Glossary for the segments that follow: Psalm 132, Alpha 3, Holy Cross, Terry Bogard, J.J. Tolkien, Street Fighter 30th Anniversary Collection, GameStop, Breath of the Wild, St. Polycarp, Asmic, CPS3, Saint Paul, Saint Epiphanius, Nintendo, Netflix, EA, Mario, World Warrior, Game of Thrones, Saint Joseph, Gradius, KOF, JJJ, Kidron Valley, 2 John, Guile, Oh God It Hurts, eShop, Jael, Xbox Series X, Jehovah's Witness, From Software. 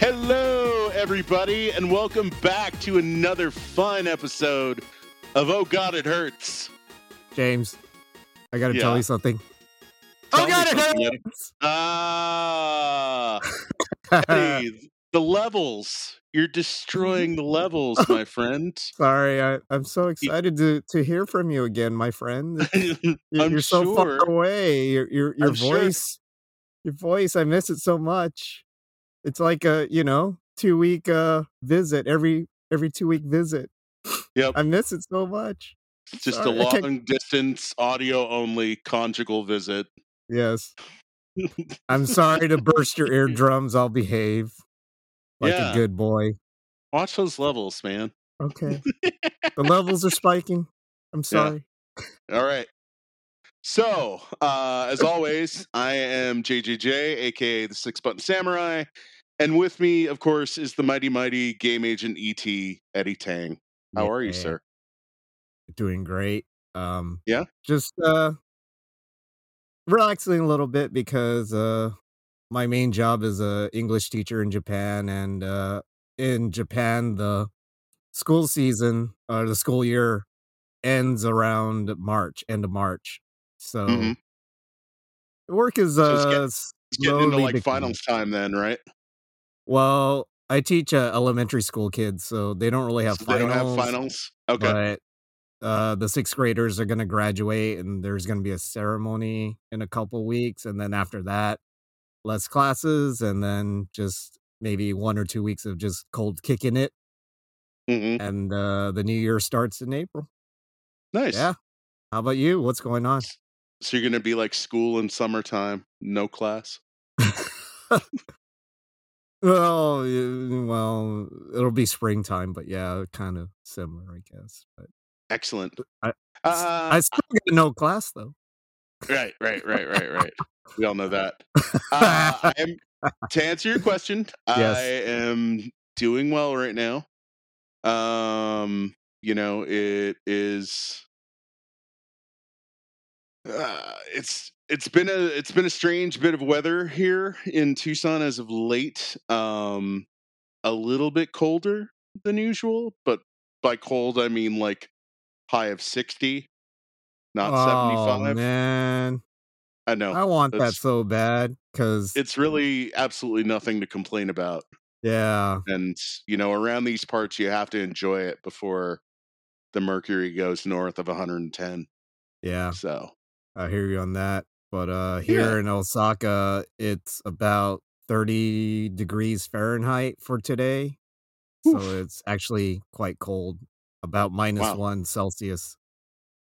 Hello, everybody, and welcome back to another fun episode of Oh God It Hurts. James, I gotta tell you something. Oh God, it hurts! Eddie, the levels. You're destroying the levels, my friend. Sorry, I'm so excited to hear from you again, my friend. You're so far away. Your voice, I miss it so much. It's like a 2-week visit, every 2-week visit. Yep, I miss it so much. It's just a long distance audio only conjugal visit. Yes, I'm sorry to burst your eardrums. I'll behave like a good boy. Watch those levels, man. Okay, the levels are spiking. I'm sorry. Yeah. All right. So, as always, I am JJJ, aka the Six Button Samurai, and with me, of course, is the mighty game agent ET, Eddie Tang. How are you, sir? Doing great. Just relaxing a little bit because my main job is a English teacher in Japan, and in Japan, the school season or the school year ends around end of March. So work is getting into like finals time then, right? Well, I teach elementary school kids, so they don't really have finals. They don't have finals. Okay. But the sixth graders are going to graduate, and there's going to be a ceremony in a couple weeks, and then after that, less classes, and then just maybe 1 or 2 weeks of just cold kicking it, and the new year starts in April. Nice. Yeah. How about you? What's going on? So you're going to be like school in summertime, no class? well, it'll be springtime, but yeah, kind of similar, I guess. But excellent. I still get no class, though. Right. We all know that. To answer your question, yes. I am doing well right now. It is... it's been a strange bit of weather here in Tucson as of late. A little bit colder than usual, but by cold I mean like high of 60, not 75. Man, I know. I want that so bad because it's really absolutely nothing to complain about. Yeah, and around these parts you have to enjoy it before the mercury goes north of 110. Yeah. So. I hear you on that, but here in Osaka, it's about 30 degrees Fahrenheit for today, so it's actually quite cold, about -1 Celsius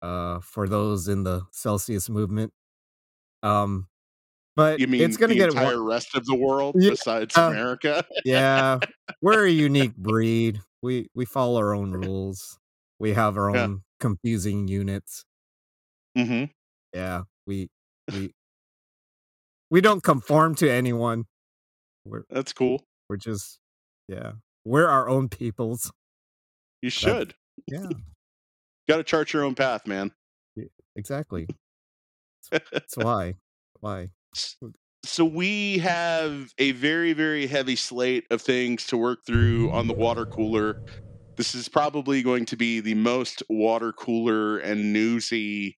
for those in the Celsius movement. But you mean it's going to get entire rest of the world besides America? Yeah, we're a unique breed. We follow our own rules. We have our own confusing units. Mm-hmm. Yeah, we don't conform to anyone. That's cool. We're just, we're our own peoples. You should. Got to chart your own path, man. Yeah, exactly. That's why. So we have a very, very heavy slate of things to work through on the water cooler. This is probably going to be the most water cooler and newsy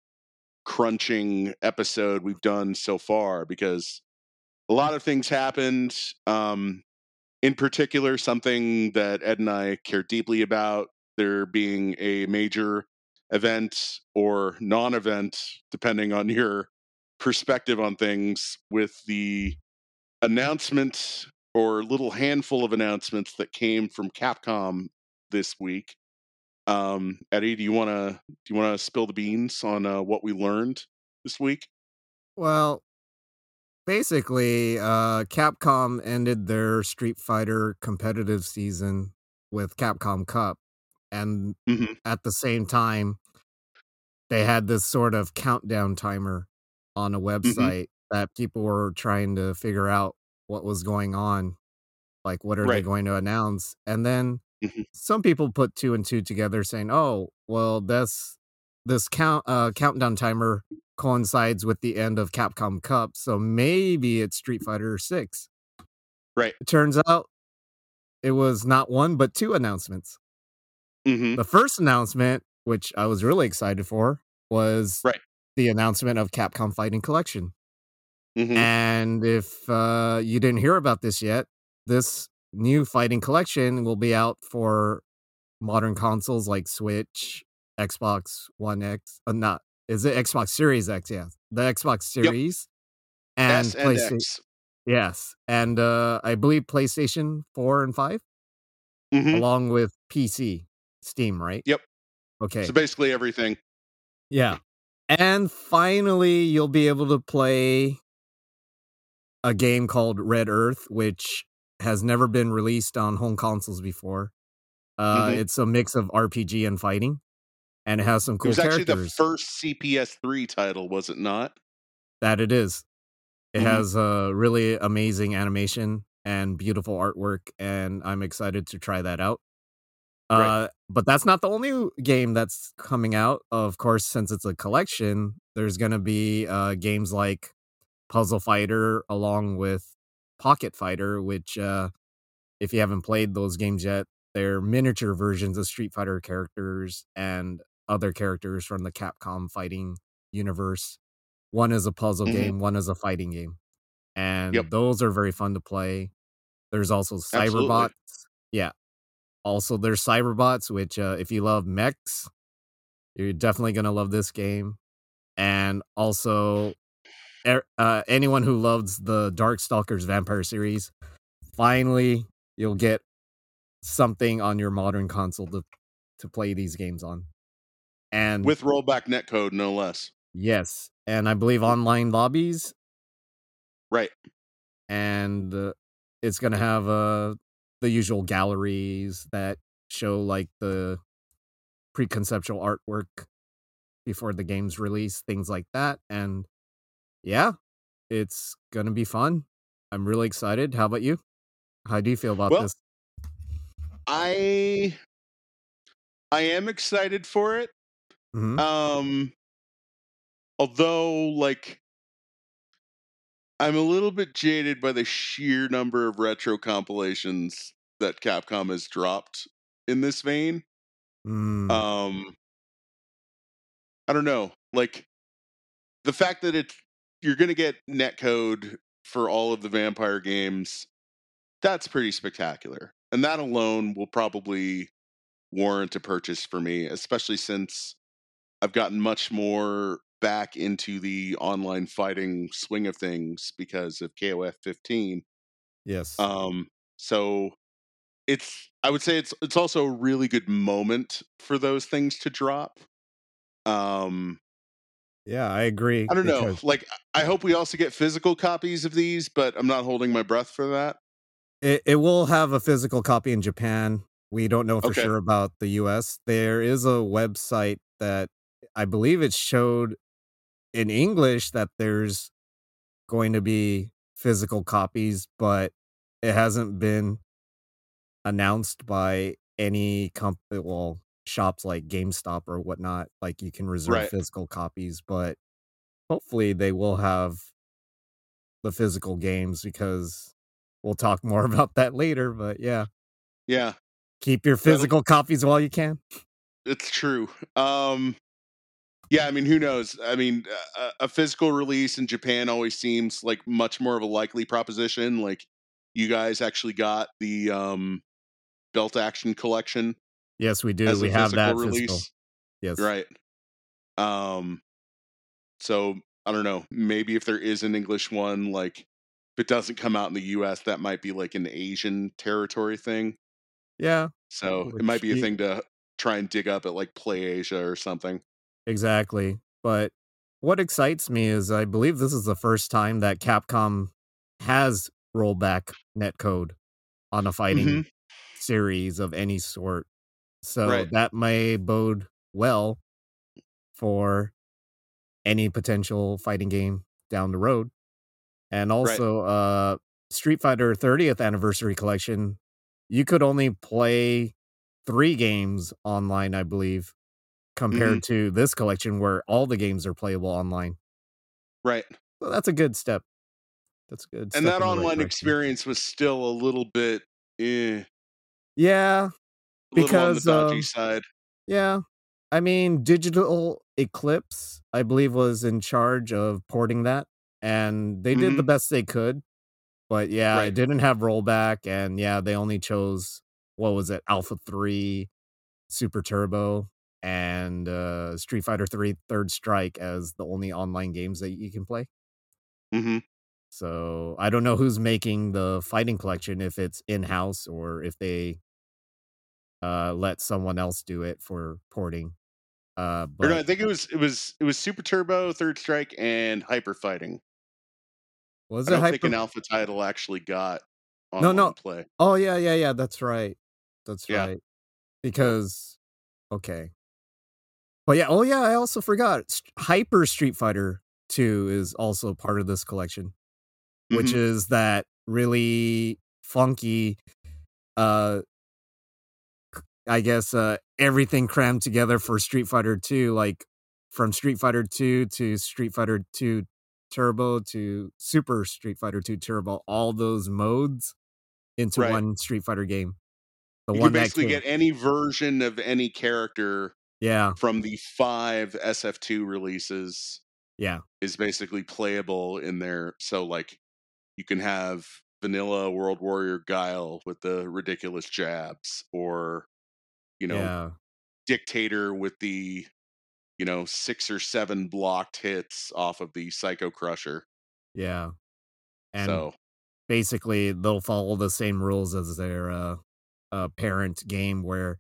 crunching episode we've done so far because a lot of things happened. In particular, something that Ed and I care deeply about, there being a major event or non-event, depending on your perspective on things, with the announcement or little handful of announcements that came from Capcom this week. Eddie, do you want to spill the beans on what we learned this week? Well, basically, Capcom ended their Street Fighter competitive season with Capcom Cup, and at the same time, they had this sort of countdown timer on a website that people were trying to figure out what was going on, like what are they going to announce, and then. Some people put 2 and 2 together saying, oh, well, this countdown timer coincides with the end of Capcom Cup, so maybe it's Street Fighter 6. Right. It turns out it was not one, but two announcements. Mm-hmm. The first announcement, which I was really excited for, was the announcement of Capcom Fighting Collection. Mm-hmm. And if you didn't hear about this yet, this new Fighting Collection will be out for modern consoles like Switch, Xbox One X, is it Xbox Series X? Yeah, the Xbox Series and PlayStation. Yes, and I believe PlayStation 4 and 5, mm-hmm. along with PC, Steam, right? Yep. Okay. So basically everything. Yeah. And finally, you'll be able to play a game called Red Earth, which has never been released on home consoles before. Mm-hmm. It's a mix of RPG and fighting, and it has some cool characters. It was actually the first CPS3 title, was it not? That it is. It mm-hmm. has a really amazing animation and beautiful artwork, and I'm excited to try that out. But that's not the only game that's coming out. Of course, since it's a collection, there's going to be games like Puzzle Fighter along with Pocket Fighter, which if you haven't played those games yet, they're miniature versions of Street Fighter characters and other characters from the Capcom fighting universe. One is a puzzle mm-hmm. game, one is a fighting game. And those are very fun to play. There's also Cyberbots. Absolutely. Yeah. Also, there's Cyberbots, which if you love mechs, you're definitely going to love this game. And also, anyone who loves the Darkstalkers Vampire series, finally, you'll get something on your modern console to play these games on. And with rollback netcode, no less. Yes. And I believe online lobbies. Right. And it's going to have the usual galleries that show like the preconceptual artwork before the game's release, things like that. And yeah, it's going to be fun. I'm really excited. How about you? How do you feel about this? I am excited for it. Mm-hmm. Although, like, I'm a little bit jaded by the sheer number of retro compilations that Capcom has dropped in this vein. Mm. I don't know. Like, the fact that you're going to get netcode for all of the Vampire games, that's pretty spectacular. And that alone will probably warrant a purchase for me, especially since I've gotten much more back into the online fighting swing of things because of KOF 15. Yes. So I would say it's also a really good moment for those things to drop. Yeah, I agree. I don't know. Like, I hope we also get physical copies of these, but I'm not holding my breath for that. It will have a physical copy in Japan. We don't know for sure about the US. There is a website that I believe it showed in English that there's going to be physical copies, but it hasn't been announced by any company. Well, shops like GameStop or whatnot, like you can reserve physical copies, but hopefully they will have the physical games because we'll talk more about that later. But yeah, keep your physical copies while you can. It's true. Yeah, I mean, who knows? I mean, a physical release in Japan always seems like much more of a likely proposition. Like, you guys actually got the Belt Action Collection. Yes, we do. We have that release. Physical. Yes. Right. So, I don't know. Maybe if there is an English one, like, if it doesn't come out in the U.S., that might be like an Asian territory thing. Yeah. So, it might be a thing to try and dig up at like PlayAsia or something. Exactly. But what excites me is I believe this is the first time that Capcom has rollback netcode on a fighting mm-hmm. series of any sort. So that may bode well for any potential fighting game down the road. And also Street Fighter 30th Anniversary Collection, you could only play 3 games online, I believe, compared mm-hmm. to this collection where all the games are playable online. Right. So that's a good step. That's good. And that online experience was still a little bit Yeah, because a little on the dodgy side. Yeah, I mean, Digital Eclipse, I believe, was in charge of porting that, and they did the best they could. But yeah, it didn't have rollback, and yeah, they only chose, what was it, Alpha 3, Super Turbo, and Street Fighter 3, Third Strike as the only online games that you can play. Mm-hmm. So I don't know who's making the fighting collection, if it's in-house or if they let someone else do it for porting. But no, I think it was Super Turbo, Third Strike, and Hyper Fighting. Was it? I don't think an alpha title actually got online play. Oh yeah. That's right. Because okay, but yeah. Oh yeah, I also forgot. Hyper Street Fighter 2 is also part of this collection, which is that really funky, I guess, everything crammed together for Street Fighter 2, like from Street Fighter 2 to Street Fighter 2 Turbo to Super Street Fighter 2 Turbo, all those modes into one Street Fighter game. You can basically get any version of any character from the 5 SF2 releases. Yeah. Is basically playable in there. So like you can have vanilla World Warrior Guile with the ridiculous jabs, or Dictator with the 6 or 7 blocked hits off of the Psycho Crusher. Yeah. And so basically they'll follow the same rules as their parent game, where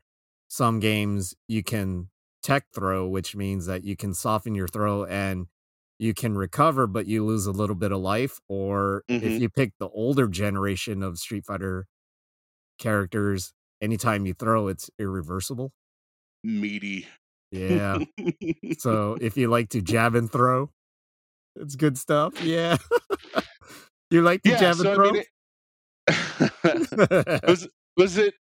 some games you can tech throw, which means that you can soften your throw and you can recover, but you lose a little bit of life. Or if you pick the older generation of Street Fighter characters, anytime you throw, it's irreversible. Meaty. Yeah. So if you like to jab and throw, it's good stuff. Yeah. You like to jab and throw? I mean, was it?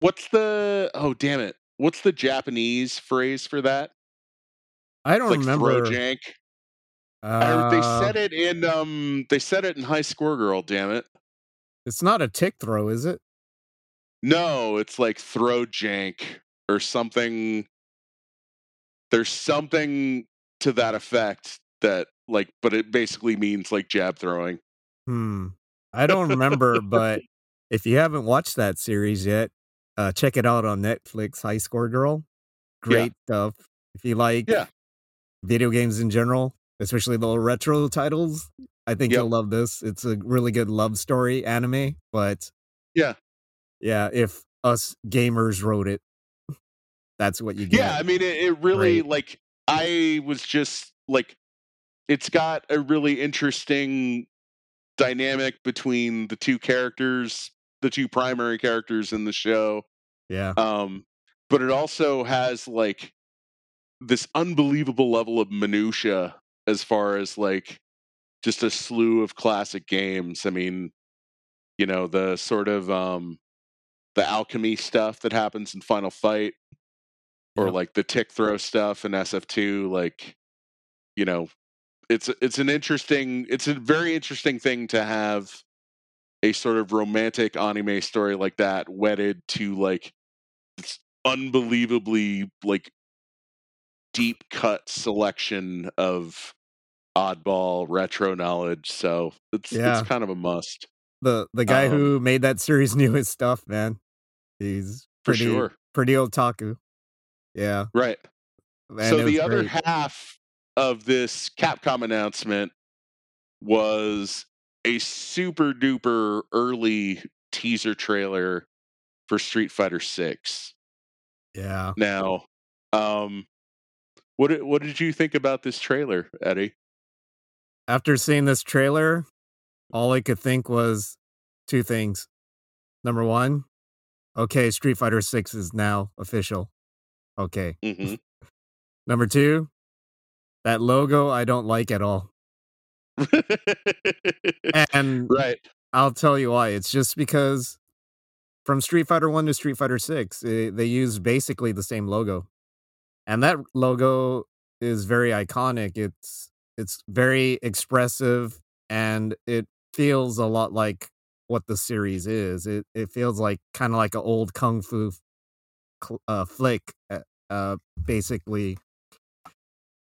What's the? Oh, damn it. What's the Japanese phrase for that? I don't remember. Throw jank. They said it in High Score Girl. Damn it! It's not a tick throw, is it? No, it's like throw jank or something. There's something to that effect that like, but it basically means like jab throwing. I don't remember, but if you haven't watched that series yet, check it out on Netflix. High Score Girl, great stuff. If you like video games in general, especially the retro titles, I think you'll love this. It's a really good love story anime, but yeah, if us gamers wrote it, that's what you get. Yeah, I mean, it really, like, I was just, like, it's got a really interesting dynamic between the two characters, the two primary characters in the show. Yeah. But it also has, like, this unbelievable level of minutia as far as like just a slew of classic games. I mean, the sort of the alchemy stuff that happens in Final Fight, or like the tick throw stuff in SF2. Like, it's a very interesting thing to have a sort of romantic anime story like that wedded to like this unbelievably like deep cut selection of oddball retro knowledge. So it's kind of a must. The guy who made that series knew his stuff, man. He's pretty otaku. Yeah. Right. Man, so the other half of this Capcom announcement was a super duper early teaser trailer for Street Fighter VI. Yeah. Now, What did you think about this trailer, Eddie? After seeing this trailer, all I could think was two things. Number one, okay, Street Fighter VI is now official. Okay. Mm-hmm. Number two, that logo I don't like at all. And I'll tell you why. It's just because from Street Fighter 1 to Street Fighter 6, they used basically the same logo. And that logo is very iconic. It's very expressive, and it feels a lot like what the series is. It feels like kind of like an old kung fu flick. Basically,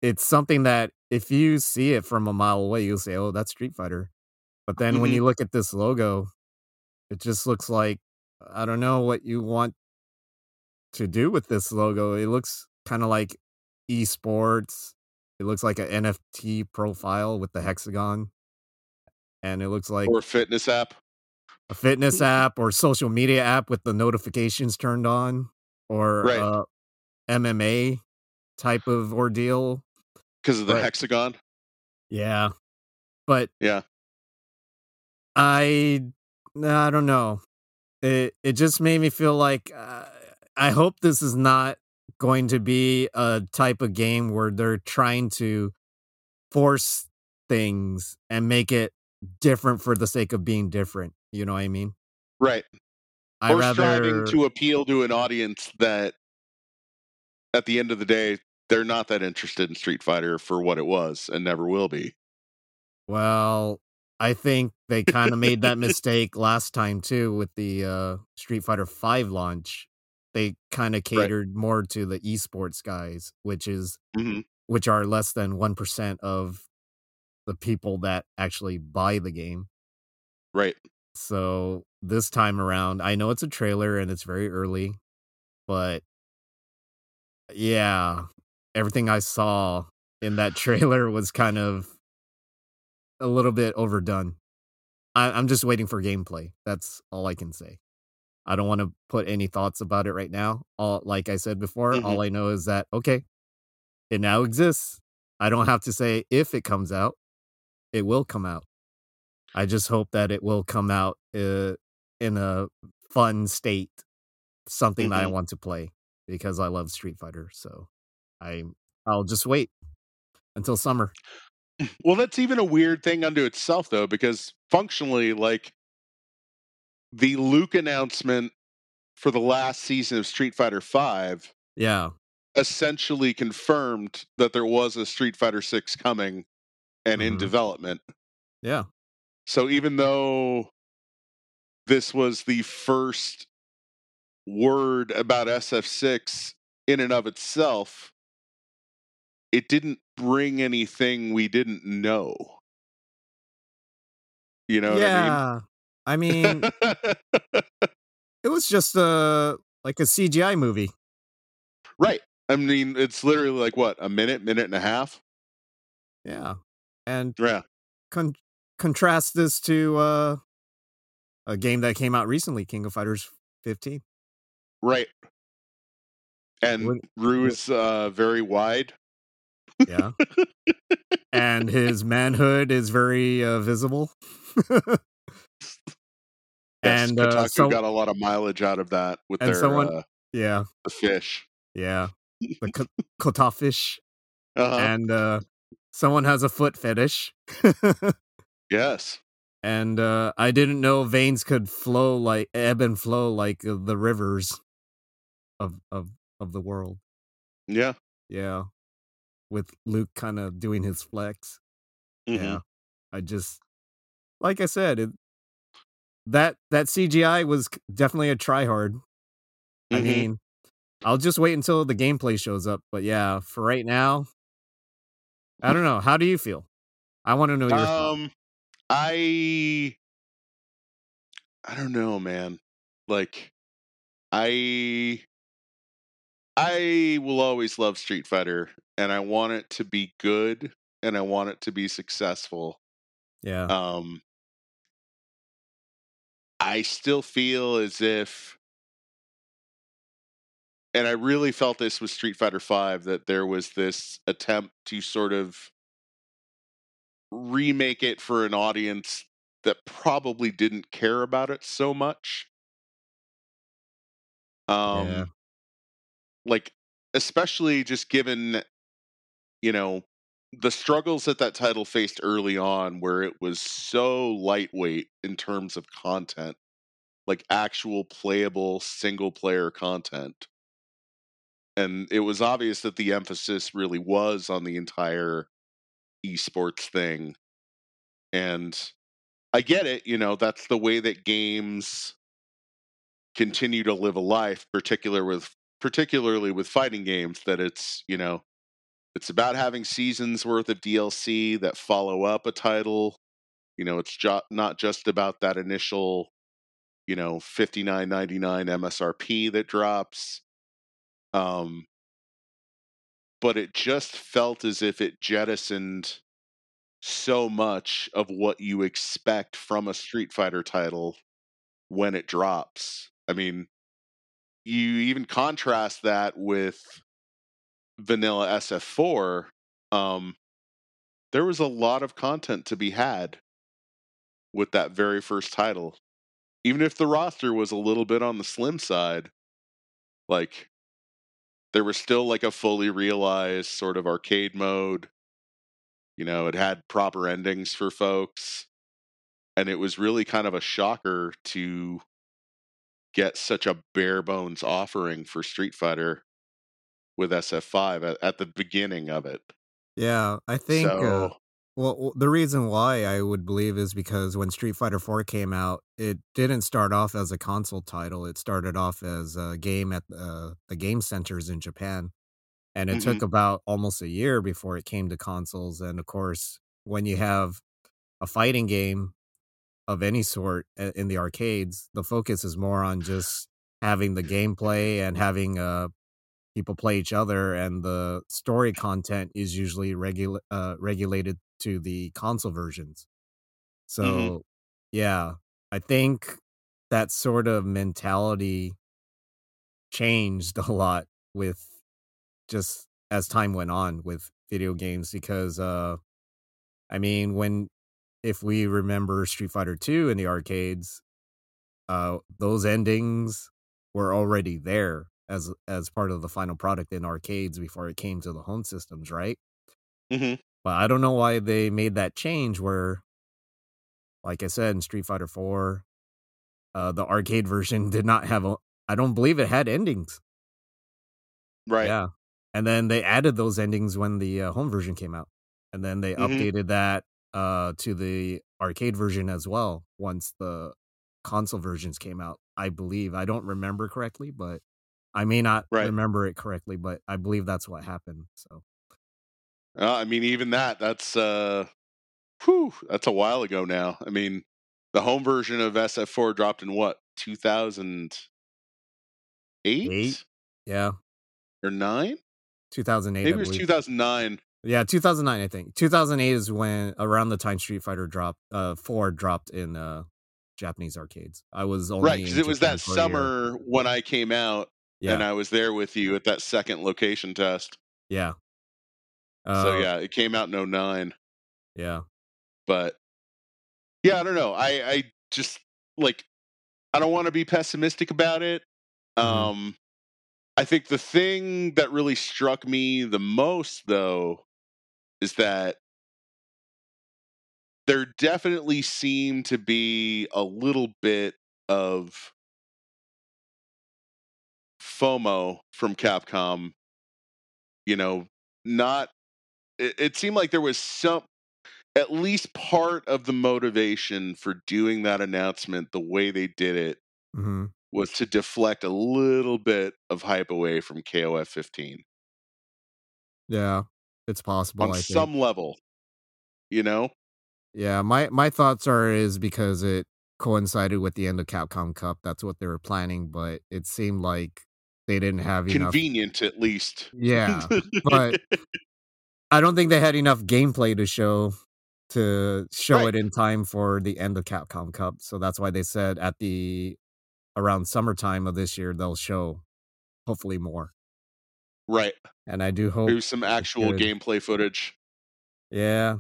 it's something that if you see it from a mile away, you'll say, "Oh, that's Street Fighter." But then when you look at this logo, it just looks like, I don't know what you want to do with this logo. It looks kind of like esports. It looks like an NFT profile with the hexagon. And it looks like... Or a fitness app or social media app with the notifications turned on. Or MMA type of ordeal. Because of the hexagon? Yeah. But... Yeah. I don't know. It just made me feel like I hope this is not going to be a type of game where they're trying to force things and make it different for the sake of being different. You know what I mean? Right. Or striving to appeal to an audience that at the end of the day, they're not that interested in Street Fighter for what it was and never will be. Well... I think they kind of made that mistake last time, too, with the Street Fighter V launch. They kind of catered more to the esports guys, which are less than 1% of the people that actually buy the game. Right. So this time around, I know it's a trailer and it's very early, but yeah, everything I saw in that trailer was kind of a little bit overdone. I'm just waiting for gameplay. That's all I can say. I don't want to put any thoughts about it right now. Like I said before, all I know is that, okay, it now exists. I don't have to say if it comes out, it will come out. I just hope that it will come out in a fun state, something that I want to play because I love Street Fighter. So I'll just wait until summer. Well, that's even a weird thing unto itself, though, because functionally, like, the Luke announcement for the last season of Street Fighter V essentially confirmed that there was a Street Fighter VI coming and in development. Yeah. So even though this was the first word about SF6 in and of itself, it didn't bring anything we didn't know. You know what I mean? It was just a CGI movie. Right. I mean, it's literally like, what, a minute and a half? Yeah. And contrast this to a game that came out recently, King of Fighters 15. Right. And Rue is very wide. Yeah. And his manhood is very visible. And Kotaku got a lot of mileage out of that with the fish. Yeah. The kota fish. And someone has a foot fetish. Yes. And I didn't know veins could flow like ebb and flow like the rivers of the world. Yeah. Yeah. With Luke kind of doing his flex. Yeah. I just, like I said, that CGI was definitely a tryhard. I mean, I'll just wait until the gameplay shows up. But yeah, for right now, I don't know. How do you feel? I want to know your thoughts. I don't know, man. Like, I will always love Street Fighter, and I want it to be good, and I want it to be successful. Yeah. I still feel as if, and I really felt this with Street Fighter V, that there was this attempt to sort of remake it for an audience that probably didn't care about it so much. Like, especially just given, you know, the struggles that that title faced early on, where it was so lightweight in terms of content, like actual playable single player content. And it was obvious that the emphasis really was on the entire esports thing. And I get it. You know, that's the way that games continue to live a life, particularly with fighting games, that it's, you know, it's about having seasons worth of DLC that follow up a title. You know, it's not just about that initial, you know, $59.99 MSRP that drops. But it just felt as if it jettisoned so much of what you expect from a Street Fighter title when it drops. I mean, you even contrast that with vanilla SF4. There was a lot of content to be had with that very first title. Even if the roster was a little bit on the slim side, like, there was still like a fully realized sort of arcade mode. You know, it had proper endings for folks. And it was really kind of a shocker to get such a bare bones offering for Street Fighter with SF5 at the beginning of it. Yeah, I think the reason why I would believe is because when Street Fighter 4 came out, it didn't start off as a console title. It started off as a game at the game centers in Japan. And it took about almost a year before it came to consoles. And of course, when you have a fighting game of any sort in the arcades, the focus is more on just having the gameplay and having people play each other. And the story content is usually regulated to the console versions. So, yeah, I think that sort of mentality changed a lot with just as time went on with video games, because I mean, if we remember Street Fighter 2 in the arcades, those endings were already there as part of the final product in arcades before it came to the home systems, right? But I don't know why they made that change where, like I said, in Street Fighter 4, the arcade version did not have I don't believe it had endings. Right. Yeah. And then they added those endings when the home version came out. And then they updated that to the arcade version as well once the console versions came out, I believe. I don't remember correctly, but I may not remember it correctly, but I believe that's what happened. So, I mean, even that's a while ago now. I mean, the home version of SF4 dropped in what, 2008? Yeah. Or 9? 2008. Maybe it was 2009. Yeah, 2009, I think. 2008 is when, around the time Street Fighter 4 dropped in Japanese arcades. I was only right, because it was that summer when I came out, and I was there with you at that second location test. Yeah. So, yeah, it came out in 09. Yeah. But, yeah, I don't know. I just, like, I don't want to be pessimistic about it. I think the thing that really struck me the most, though, is that there definitely seemed to be a little bit of FOMO from Capcom. You know, it seemed like there was at least part of the motivation for doing that announcement the way they did it was to deflect a little bit of hype away from KOF 15. Yeah, it's possible. On some level, you know? Yeah, my thoughts is because it coincided with the end of Capcom Cup. That's what they were planning, but it seemed like they didn't have enough. Convenient, at least. Yeah, but I don't think they had enough gameplay to show it in time for the end of Capcom Cup. So that's why they said at the around summertime of this year they'll show hopefully more, right? And I do hope there's some actual gameplay footage. Yeah,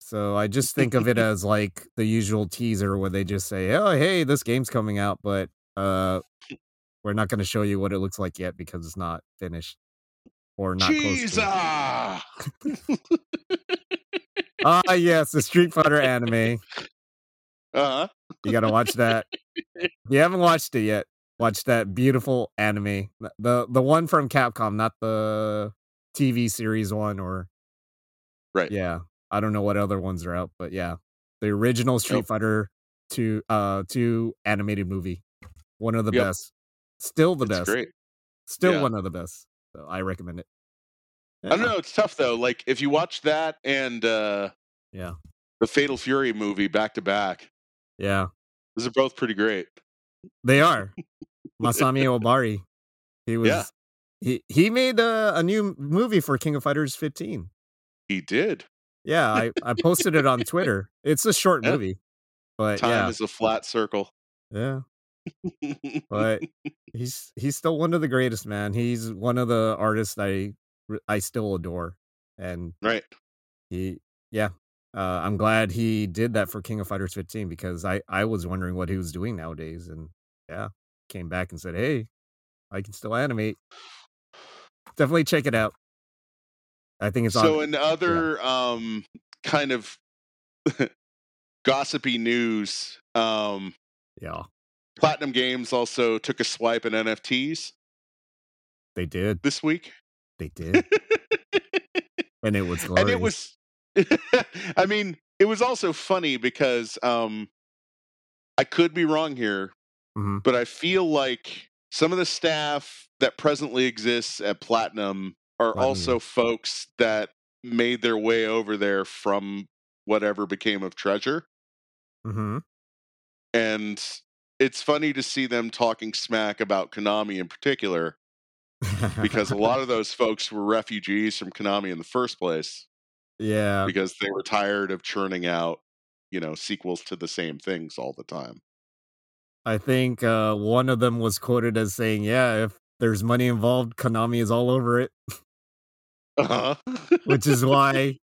so I just think of it as like the usual teaser where they just say, oh hey, this game's coming out, but we're not going to show you what it looks like yet because it's not finished or not close to it. Yes, the Street Fighter anime. You gotta watch that. If you haven't watched it yet, watch that beautiful anime. The one from Capcom, not the TV series one. Or I don't know what other ones are out, but yeah, The original Street Fighter 2 animated movie. One of the best. Still the best. Great. Still one of the best. So I recommend it. Yeah. I don't know, it's tough though. Like if you watch that and the Fatal Fury movie back to back. Yeah. Those are both pretty great. They are. Masami Obari. He was he made a new movie for King of Fighters 15. He did. Yeah, I posted it on Twitter. It's a short movie. But time is a flat circle. Yeah. But he's still one of the greatest, man. He's one of the artists I still adore. And I'm glad he did that for King of Fighters 15 because I was wondering what he was doing nowadays, and came back and said, hey, I can still animate. Definitely check it out. I think it's on. So in other kind of gossipy news, Platinum Games also took a swipe at NFTs. They did. This week. They did. And it was glorious. And it was, I mean, it was also funny because I could be wrong here, but I feel like some of the staff that presently exists at Platinum are also folks that made their way over there from whatever became of Treasure. Mm-hmm. And it's funny to see them talking smack about Konami in particular, because a lot of those folks were refugees from Konami in the first place. Yeah. Because they were tired of churning out, sequels to the same things all the time. I think one of them was quoted as saying, if there's money involved, Konami is all over it. Uh-huh. Which is why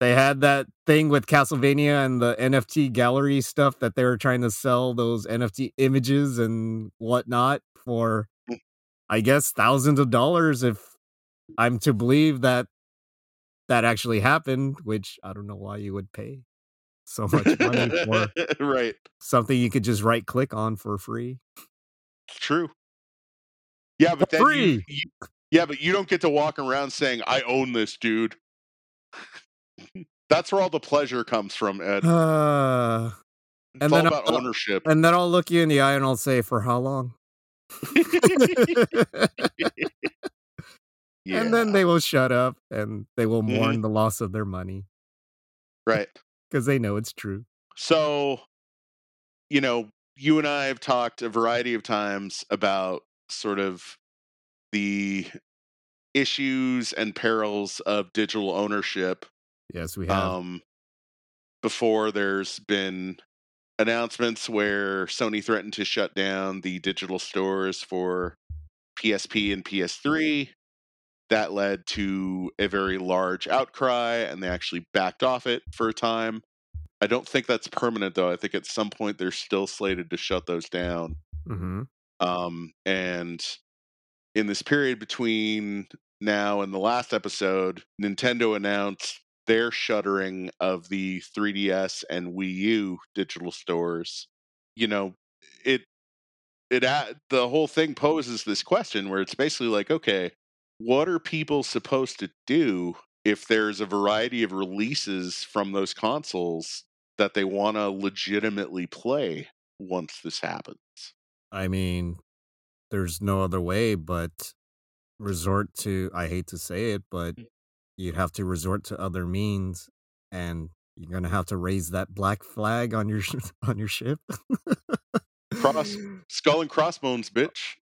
they had that thing with Castlevania and the NFT gallery stuff that they were trying to sell those NFT images and whatnot for, I guess, thousands of dollars, if I'm to believe that that actually happened, which I don't know why you would pay so much money for something you could just right click on for free. True. Yeah, but then you don't get to walk around saying, I own this, dude. That's where all the pleasure comes from, Ed. It's and all then about ownership. And then I'll look you in the eye and I'll say, for how long? And then they will shut up and they will mourn the loss of their money. Right. Because they know it's true. So, you and I have talked a variety of times about sort of the issues and perils of digital ownership. Yes, we have. Before there's been announcements where Sony threatened to shut down the digital stores for PSP and PS3. That led to a very large outcry, and they actually backed off it for a time. I don't think that's permanent, though. I think at some point they're still slated to shut those down. Mm-hmm. And in this period between now and the last episode, Nintendo announced their shuttering of the 3DS and Wii U digital stores. The whole thing poses this question where it's basically like, okay, what are people supposed to do if there's a variety of releases from those consoles that they want to legitimately play once this happens? I mean, there's no other way but resort to, I hate to say it, but you'd have to resort to other means, and you're going to have to raise that black flag on your ship. Skull and crossbones, bitch.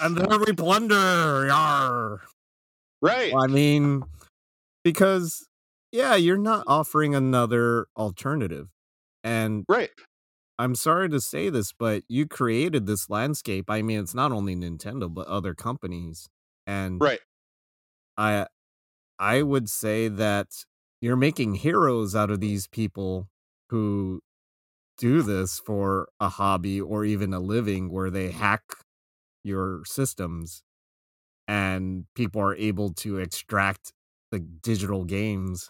And then we plunder. Yar. Right. Well, I mean, because, you're not offering another alternative. And I'm sorry to say this, but you created this landscape. I mean, it's not only Nintendo, but other companies. And I would say that you're making heroes out of these people who do this for a hobby or even a living, where they hack your systems and people are able to extract the digital games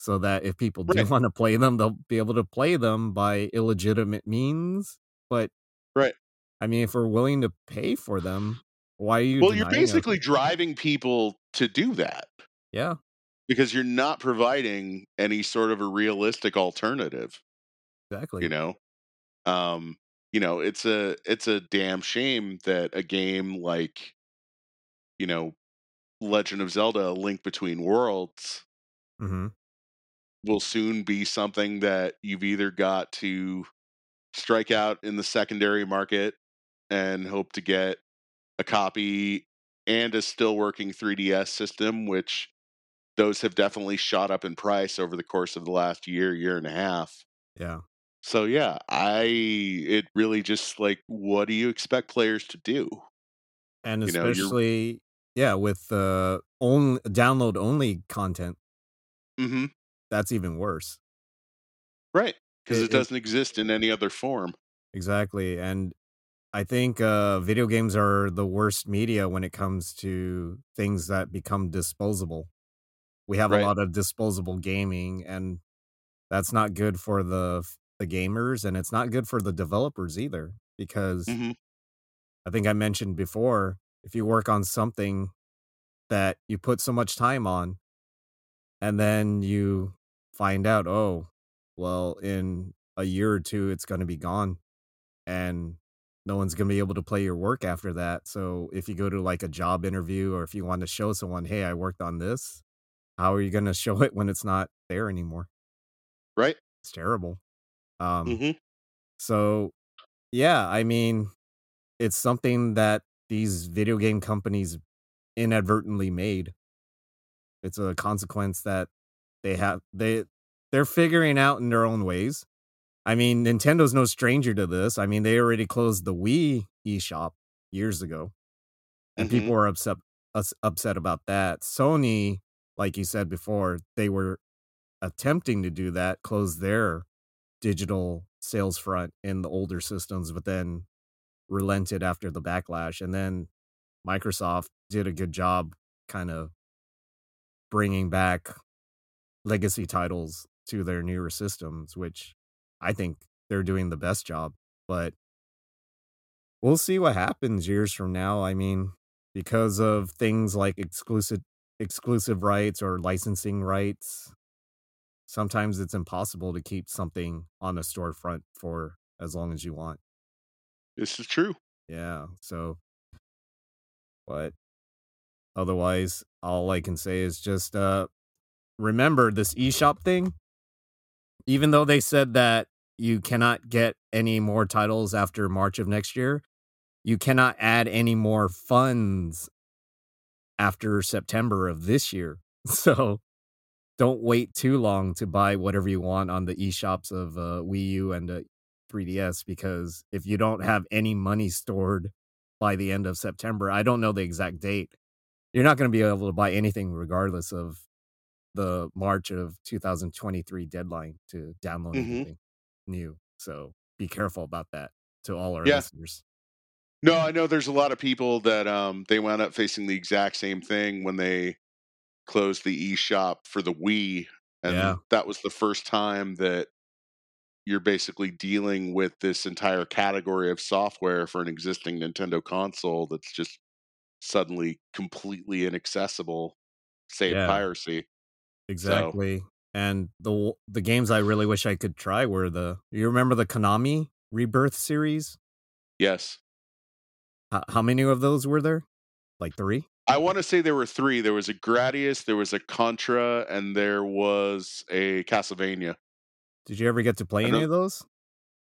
so that if people do want to play them, they'll be able to play them by illegitimate means. But I mean, if we're willing to pay for them, why are you? Well, you're basically driving people to do that. Yeah. Because you're not providing any sort of a realistic alternative. Exactly. You know, it's a damn shame that a game like, you know, Legend of Zelda: A Link Between Worlds mm-hmm. will soon be something that you've either got to strike out in the secondary market and hope to get a copy and a still working 3DS system, which those have definitely shot up in price over the course of the last year, year and a half. Yeah. So yeah, it really just like, what do you expect players to do? And especially, with only download only content, mm-hmm. that's even worse. Right. Because it doesn't exist in any other form. Exactly. And I think video games are the worst media when it comes to things that become disposable. We have a lot of disposable gaming, and that's not good for the gamers, and it's not good for the developers either, because mm-hmm. I think I mentioned before, if you work on something that you put so much time on and then you find out, oh, well, in a year or two, it's going to be gone and no one's going to be able to play your work after that. So if you go to like a job interview, or if you want to show someone, hey, I worked on this, how are you going to show it when it's not there anymore? Right. It's terrible. Mm-hmm. So, yeah, I mean, it's something that these video game companies inadvertently made. It's a consequence that they're figuring out in their own ways. I mean, Nintendo's no stranger to this. I mean, they already closed the Wii eShop years ago, and mm-hmm. people are upset about that. Sony, like you said before, they were attempting to do that, close their digital sales front in the older systems, but then relented after the backlash. And then Microsoft did a good job kind of bringing back legacy titles to their newer systems, which I think they're doing the best job. But we'll see what happens years from now. I mean, because of things like exclusive rights or licensing rights, sometimes it's impossible to keep something on a storefront for as long as you want. This is true. Yeah. So, but otherwise, all I can say is just remember this eShop thing. Even though they said that you cannot get any more titles after March of next year, you cannot add any more funds after September of this year. So don't wait too long to buy whatever you want on the eShops of Wii U and 3DS, because if you don't have any money stored by the end of September, I don't know the exact date, you're not going to be able to buy anything regardless of the March of 2023 deadline to download mm-hmm. anything new. So be careful about that to all our listeners. No, I know there's a lot of people that they wound up facing the exact same thing when they closed the eShop for the Wii. And that was the first time that you're basically dealing with this entire category of software for an existing Nintendo console that's just suddenly completely inaccessible, save piracy. Exactly. So. And the games I really wish I could try were you remember the Konami Rebirth series? Yes. How many of those were there? Like three? I want to say there were three. There was a Gradius, there was a Contra, and there was a Castlevania. Did you ever get to play any of those?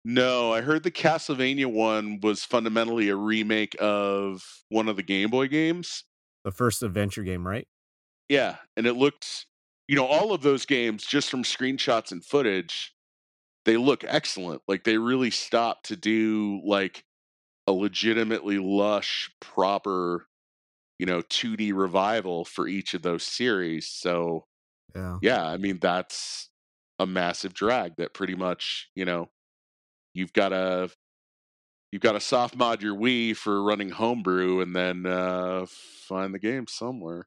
No, I heard the Castlevania one was fundamentally a remake of one of the Game Boy games. The first adventure game, right? Yeah, and it looked, all of those games, just from screenshots and footage, they look excellent. Like, they really stopped to do, like, a legitimately lush, proper, 2D revival for each of those series. So, I mean, that's a massive drag that pretty much, you've got to soft mod your Wii for running homebrew and then find the game somewhere.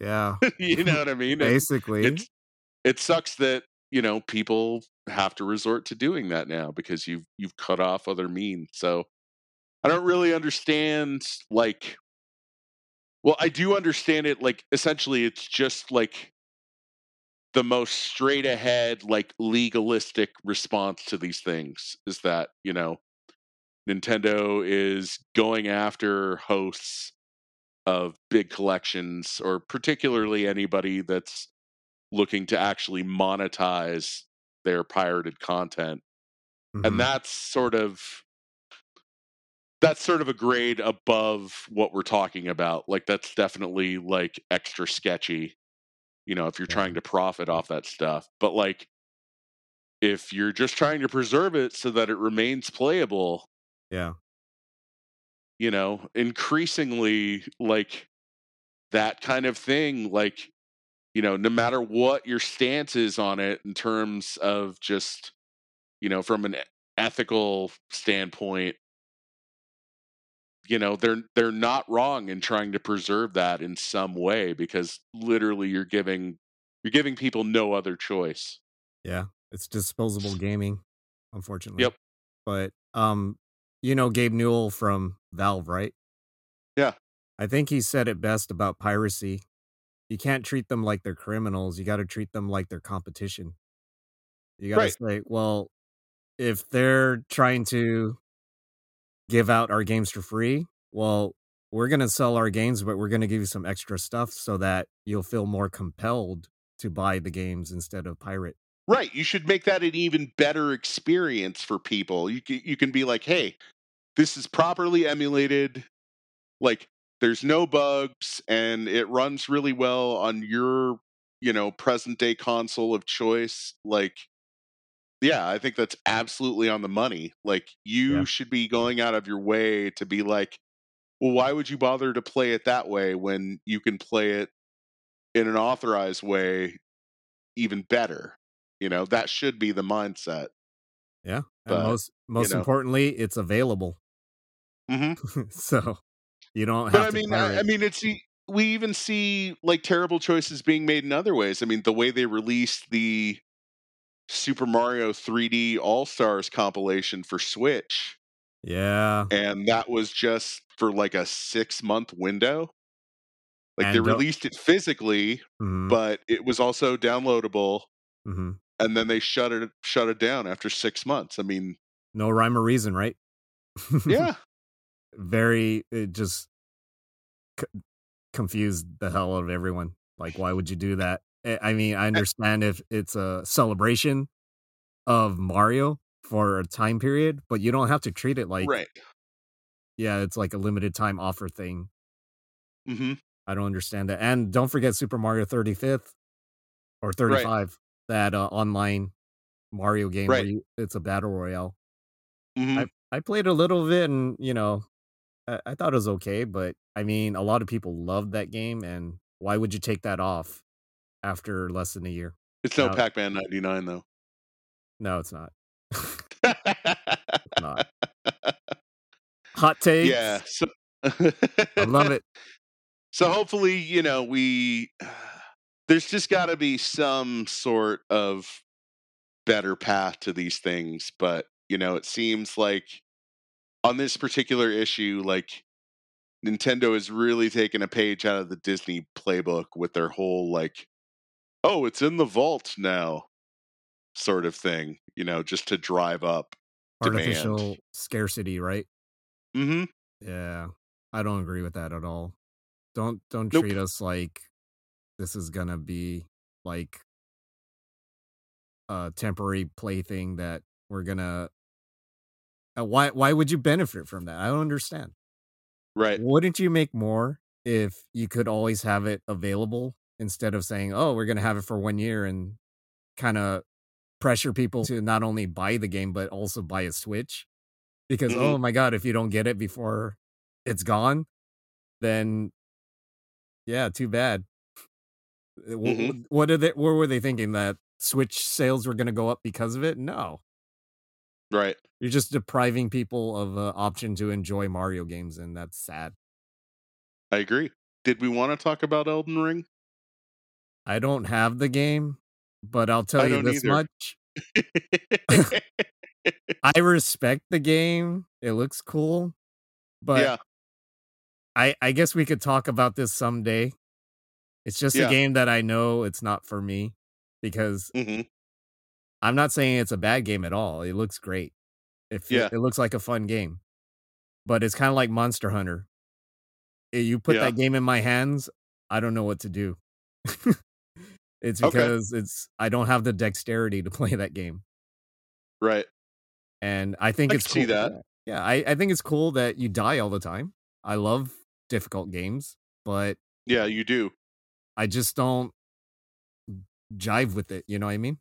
Yeah. You know what I mean? Basically. It sucks that, people have to resort to doing that now because you've cut off other means. So I don't really understand, I do understand it. Like, essentially, it's just like the most straight ahead, like legalistic response to these things is that, you know, Nintendo is going after hosts of big collections, or particularly anybody that's looking to actually monetize their pirated content. Mm-hmm. And that's sort of a grade above what we're talking about. Like, that's definitely like extra sketchy, you know, if you're trying to profit off that stuff. But like, if you're just trying to preserve it so that it remains playable, yeah, you know, increasingly like that kind of thing, like, you know, no matter what your stance is on it in terms of just, you know, from an ethical standpoint, you know, they're not wrong in trying to preserve that in some way, because literally you're giving people no other choice. Yeah, it's disposable gaming, unfortunately. Yep. But you know Gabe Newell from Valve, right? Yeah. I think he said it best about piracy. You can't treat them like they're criminals. You got to treat them like they're competition. You got to say, well, if they're trying to give out our games for free, well, we're going to sell our games, but we're going to give you some extra stuff so that you'll feel more compelled to buy the games instead of pirate. Right. You should make that an even better experience for people. You can be like, hey, this is properly emulated. Like, there's no bugs and it runs really well on your, you know, present day console of choice. Like, yeah, I think that's absolutely on the money. Like, you should be going out of your way to be like, well, why would you bother to play it that way when you can play it in an authorized way even better? You know, that should be the mindset. Yeah. But, and most importantly, it's available. Mm-hmm. So you don't have to. I mean, it's, we even see like terrible choices being made in other ways. I mean, the way they released the Super Mario 3D All-Stars compilation for Switch. Yeah. And that was just for like a 6-month window. Like, and they released it physically, but it was also downloadable. Mm-hmm. And then they shut it down after 6 months. I mean, no rhyme or reason, right? Yeah. It just confused the hell out of everyone. Like, why would you do that? I mean, I understand if it's a celebration of Mario for a time period, but you don't have to treat it like, yeah, it's like a limited time offer thing. Mm-hmm. I don't understand that. And don't forget Super Mario 35th or 35, that online Mario game. Right. Where it's a battle royale. Mm-hmm. I played a little bit, and, you know, I thought it was okay, but I mean, a lot of people loved that game, and why would you take that off after less than a year? It's no Pac-Man 99, though. No, it's not. It's not. Hot takes. Yeah. So... I love it. So hopefully, you know, there's just got to be some sort of better path to these things. But, you know, it seems like on this particular issue, like, Nintendo is really taking a page out of the Disney playbook with their whole, like, oh, it's in the vault now sort of thing, you know, just to drive up artificial demand. Scarcity, right? Mm-hmm. Yeah. I don't agree with that at all. Don't treat us like this is gonna be like a temporary plaything that we're gonna why would you benefit from that? I don't understand. Right. Wouldn't you make more if you could always have it available? Instead of saying, oh, we're going to have it for 1 year and kind of pressure people to not only buy the game, but also buy a Switch. Because, oh my God, if you don't get it before it's gone, then yeah, too bad. Mm-hmm. What were they thinking? That Switch sales were going to go up because of it? No. Right. You're just depriving people of an option to enjoy Mario games, and that's sad. I agree. Did we want to talk about Elden Ring? I don't have the game, but I'll tell you this much. I respect the game. It looks cool. But yeah. I guess we could talk about this someday. It's just a game that I know it's not for me. because I'm not saying it's a bad game at all. It looks great. It looks like a fun game, but it's kind of like Monster Hunter. You put that game in my hands, I don't know what to do. It's because I don't have the dexterity to play that game. Right. And I think it's cool. See that. Yeah, I think it's cool that you die all the time. I love difficult games, but yeah, you do. I just don't jive with it. You know what I mean?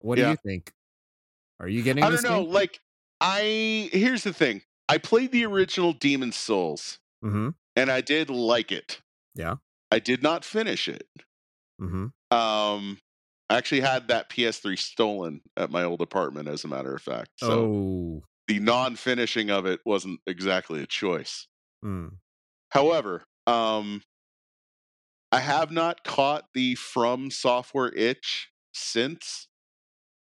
What do you think? Are you getting? I don't know. Game? Like, here's the thing. I played the original Demon's Souls, and I did like it. Yeah, I did not finish it. I actually had that PS3 stolen at my old apartment, as a matter of fact. So the non-finishing of it wasn't exactly a choice. However, I have not caught the From Software itch since.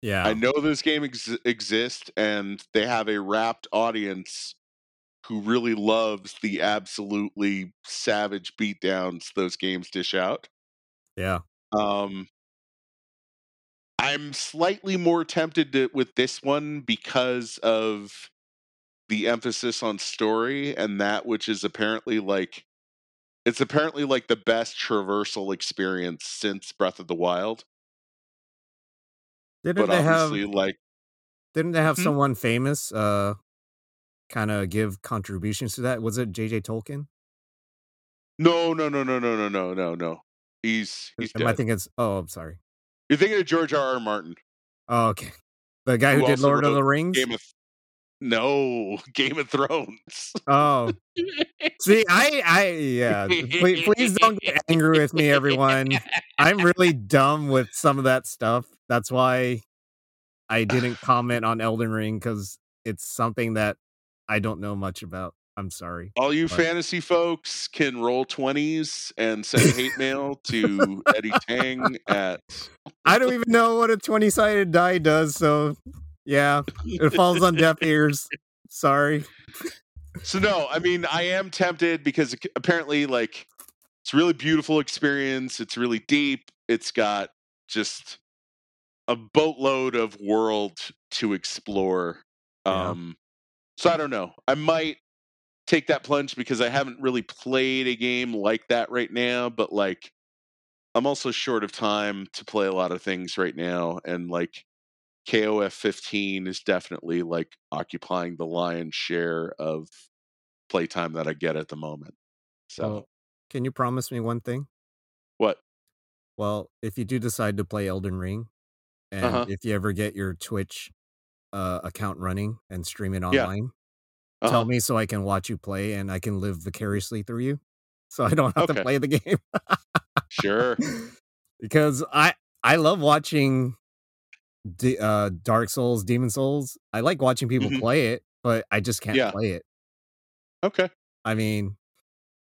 Yeah, I know this game exists, and they have a rapt audience who really loves the absolutely savage beatdowns those games dish out. Yeah. I'm slightly more tempted with this one because of the emphasis on story and that, which is apparently like the best traversal experience since Breath of the Wild. Didn't they have someone famous kind of give contributions to that? Was it J.J. Tolkien? No. He's dead. I think it's... Oh, I'm sorry. You're thinking of George R.R. Martin. Oh, okay. The guy who did Lord of the Rings? Game of Thrones. Oh. See, yeah. Please don't get angry with me, everyone. I'm really dumb with some of that stuff. That's why I didn't comment on Elden Ring, because it's something that I don't know much about. I'm sorry. All you fantasy folks can roll 20s and send hate mail to Eddie Tang at... I don't even know what a 20-sided die does, so yeah, it falls on deaf ears. Sorry. So no, I mean, I am tempted because apparently, like, it's a really beautiful experience. It's really deep. It's got just a boatload of world to explore. Yeah. So I don't know. I might take that plunge because I haven't really played a game like that right now, but like I'm also short of time to play a lot of things right now, and like KOF 15 is definitely like occupying the lion's share of playtime that I get at the moment. So can you promise me one thing? What? Well, if you do decide to play Elden Ring, and if you ever get your Twitch account running and stream it online, tell me so I can watch you play, and I can live vicariously through you, so I don't have to play the game. Sure. Because I love watching Dark Souls, Demon Souls. I like watching people play it, but I just can't play it. Okay. I mean,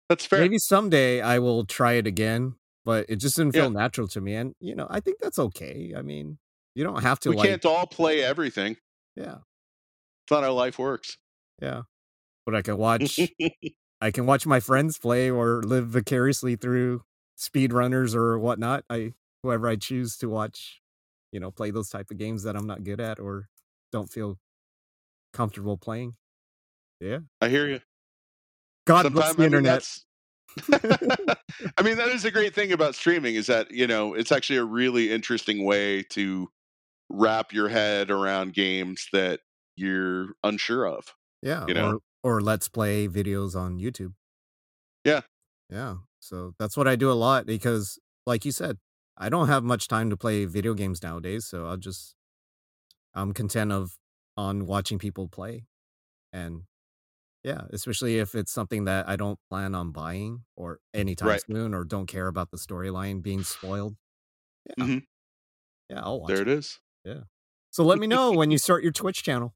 that's fair. Maybe someday I will try it again, but it just didn't feel natural to me. And, you know, I think that's okay. I mean, you don't have to. We can't all play everything. Yeah. It's not how life works. Yeah, but I can watch my friends play or live vicariously through speedrunners or whatnot. Whoever I choose to watch, you know, play those type of games that I'm not good at or don't feel comfortable playing. Yeah, I hear you. God bless the internet. I mean, that is a great thing about streaming, is that, you know, it's actually a really interesting way to wrap your head around games that you're unsure of. Yeah, you know? or Let's Play videos on YouTube. Yeah. So that's what I do a lot because, like you said, I don't have much time to play video games nowadays. So I'm content on watching people play, and yeah, especially if it's something that I don't plan on buying or anytime soon, or don't care about the storyline being spoiled. Yeah, yeah, I'll watch. There it is. Yeah. So let me know when you start your Twitch channel.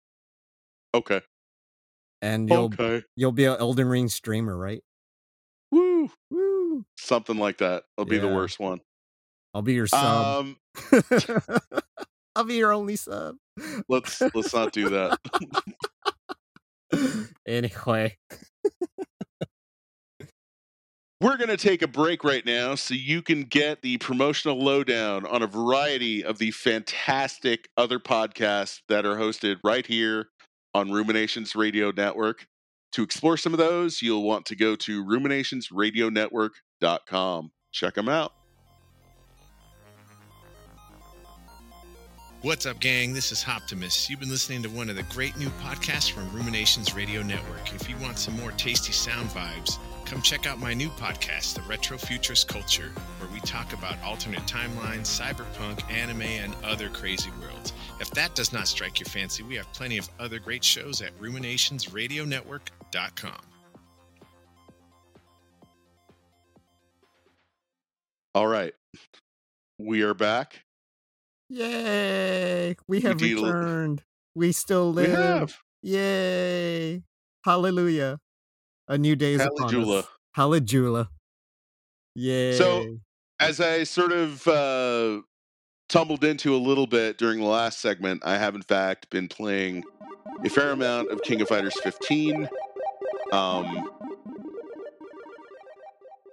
Okay. And you'll be an Elden Ring streamer, right? Woo! Something like that. I'll be the worst one. I'll be your sub. I'll be your only sub. Let's not do that. Anyway. We're going to take a break right now so you can get the promotional lowdown on a variety of the fantastic other podcasts that are hosted right here on Ruminations Radio Network. To explore some of those, you'll want to go to ruminationsradionetwork.com. Check them out. What's up, gang? This is Hoptimus. You've been listening to one of the great new podcasts from Ruminations Radio Network. If you want some more tasty sound vibes, come check out my new podcast, The Retro Futurist Culture, where we talk about alternate timelines, cyberpunk, anime, and other crazy worlds. If that does not strike your fancy, we have plenty of other great shows at ruminationsradionetwork.com. All right. We are back. Yay! We have returned. We still live. We have. Yay! Hallelujah! A new day is upon us. Hallelujah! Yay! So, as I sort of tumbled into a little bit during the last segment, I have in fact been playing a fair amount of King of Fighters 15.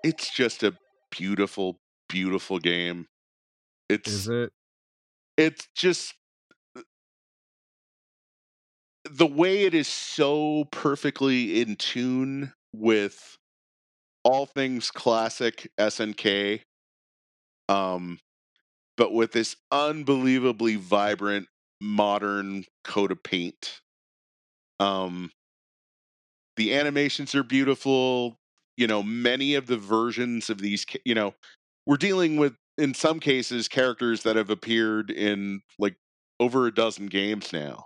It's just a beautiful, beautiful game. It's just the way it is so perfectly in tune with all things classic SNK, but with this unbelievably vibrant modern coat of paint. The animations are beautiful. You know, many of the versions of these, you know, we're dealing with, in some cases, characters that have appeared in like over a dozen games now.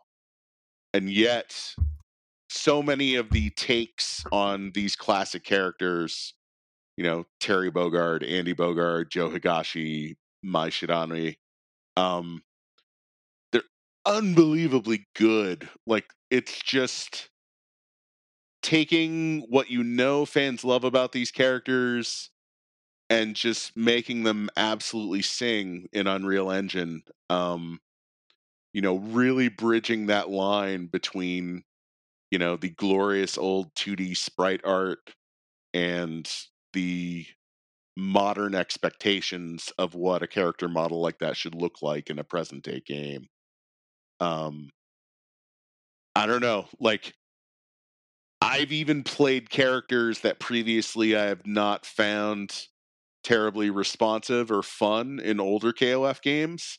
And yet so many of the takes on these classic characters, you know, Terry Bogard, Andy Bogard, Joe Higashi, Mai Shiranui, they're unbelievably good. Like, it's just taking what, you know, fans love about these characters and just making them absolutely sing in Unreal Engine. You know, really bridging that line between, you know, the glorious old 2D sprite art and the modern expectations of what a character model like that should look like in a present day game. I don't know, like, I've even played characters that previously I have not found terribly responsive or fun in older KOF games,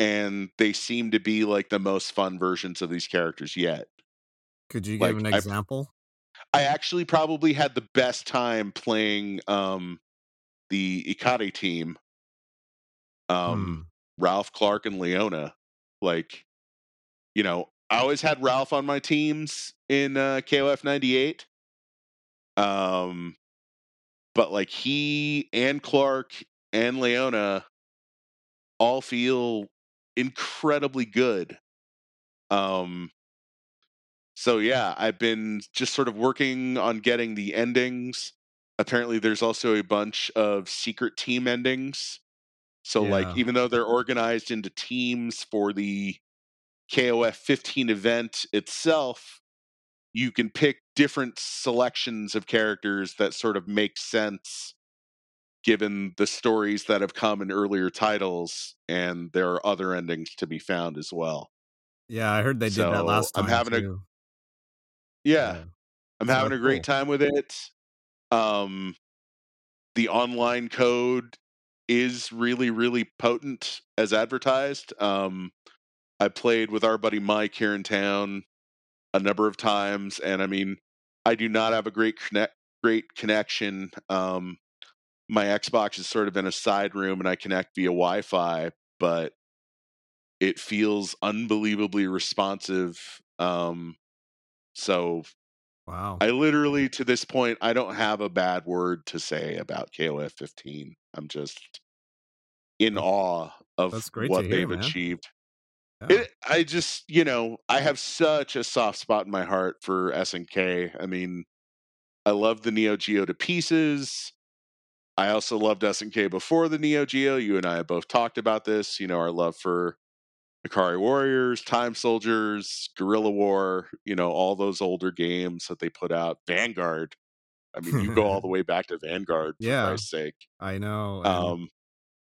and they seem to be like the most fun versions of these characters yet. Could you give an example? I actually probably had the best time playing the Ikari team, Ralph, Clark, and Leona. Like, you know, I always had Ralph on my teams in KOF 98. But like, he and Clark and Leona all feel incredibly good. So yeah, I've been just sort of working on getting the endings. Apparently there's also a bunch of secret team endings. So yeah, like, even though they're organized into teams for the KOF 15 event itself, you can pick different selections of characters that sort of make sense given the stories that have come in earlier titles, and there are other endings to be found as well. Yeah, I heard they did that last time. I'm having a great time with it. The online code is really, really potent as advertised. I played with our buddy Mike here in town a number of times, and I mean, I do not have a great connection. My Xbox is sort of in a side room, and I connect via Wi-Fi, but it feels unbelievably responsive. So, wow! I literally, to this point, I don't have a bad word to say about KOF 15. I'm just in awe of what they've achieved. Yeah. I just, you know, I have such a soft spot in my heart for SNK. I mean, I love the Neo Geo to pieces. I also loved SNK before the Neo Geo. You and I have both talked about this. You know, our love for Ikari Warriors, Time Soldiers, Guerrilla War, you know, all those older games that they put out. Vanguard. I mean, you go all the way back to Vanguard, for Christ's sake. I know.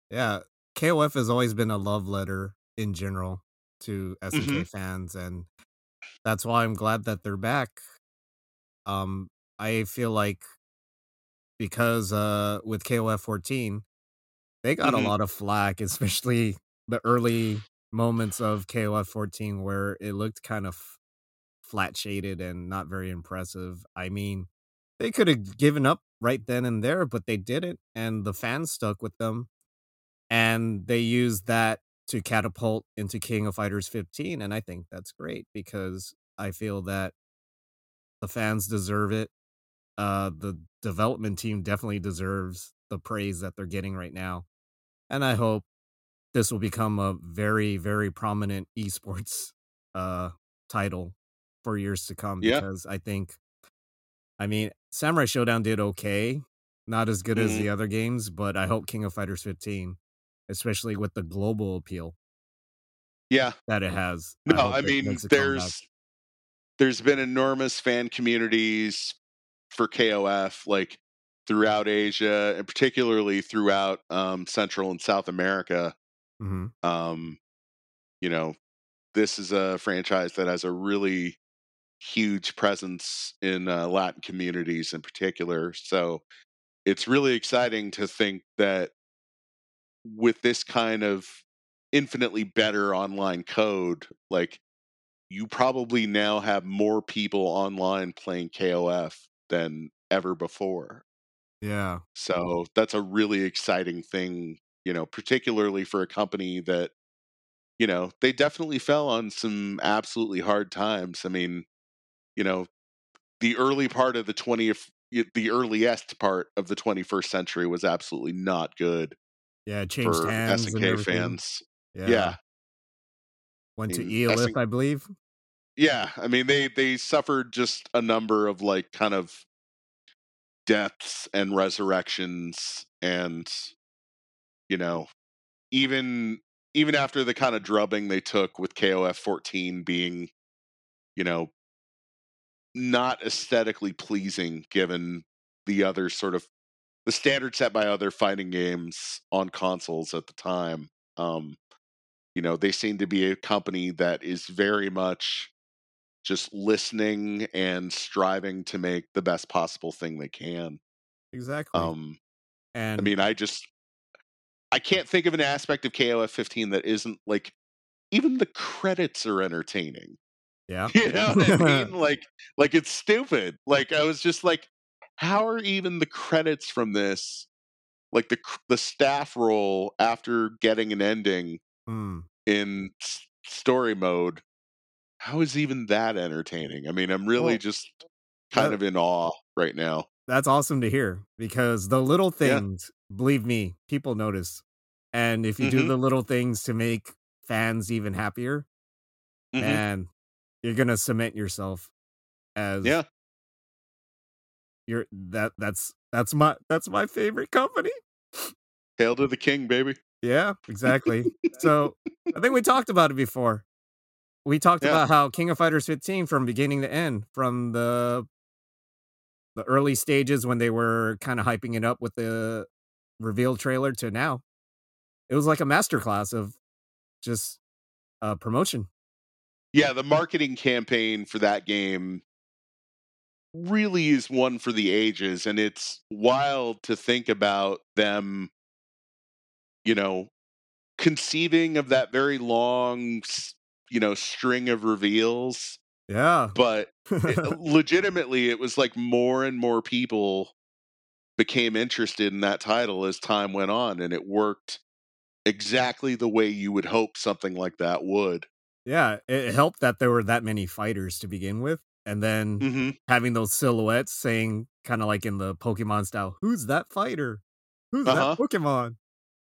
Yeah, KOF has always been a love letter in general to SNK fans, and that's why I'm glad that they're back. I feel like because with KOF 14, they got a lot of flack, especially the early moments of KOF 14 where it looked kind of flat shaded and not very impressive. I mean, they could have given up right then and there, but they didn't, and the fans stuck with them, and they used that to catapult into King of Fighters 15, and I think that's great because I feel that the fans deserve it. The development team definitely deserves the praise that they're getting right now, and I hope this will become a very, very prominent esports title for years to come. Because I think, I mean, Samurai Showdown did okay, not as good as the other games, but I hope King of Fighters 15, especially with the global appeal, that it has. No, I mean, there's been enormous fan communities for KOF, like throughout Asia, and particularly throughout Central and South America. You know, this is a franchise that has a really huge presence in Latin communities in particular. So it's really exciting to think that with this kind of infinitely better online code, like, you probably now have more people online playing KOF than ever before. Yeah. So that's a really exciting thing, you know, particularly for a company that, you know, they definitely fell on some absolutely hard times. I mean, you know, the early part of the earliest part of the 21st century was absolutely not good. Yeah, it changed for hands SNK fans. Yeah. Went to ELF, I believe. Yeah, I mean, they suffered just a number of, like, kind of deaths and resurrections, and, you know, even after the kind of drubbing they took with KOF 14 being, you know, not aesthetically pleasing given the other sort of the standard set by other fighting games on consoles at the time. You know, they seem to be a company that is very much just listening and striving to make the best possible thing they can. Exactly. And I mean, I can't think of an aspect of KOF 15 that isn't, like, even the credits are entertaining. Yeah. You know what I mean? Like it's stupid. Like, I was just like, how are even the credits from this, like the staff roll after getting an ending in story mode, how is even that entertaining? I mean, I'm really just kind of in awe right now. That's awesome to hear, because the little things, believe me, people notice. And if you do the little things to make fans even happier, man, you're going to cement yourself as that's my favorite company. Hail to the king, baby. Yeah, exactly. So I think we talked about it before. We talked about how King of Fighters 15, from beginning to end, from the early stages when they were kind of hyping it up with the reveal trailer to now, it was like a masterclass of just promotion. Yeah, the marketing campaign for that game really is one for the ages, and it's wild to think about them, you know, conceiving of that very long, you know, string of reveals. Yeah. But legitimately, it was like more and more people became interested in that title as time went on, and it worked exactly the way you would hope something like that would. Yeah, it helped that there were that many fighters to begin with, and then having those silhouettes saying, kind of like in the Pokemon style, who's that fighter? Who's that Pokemon?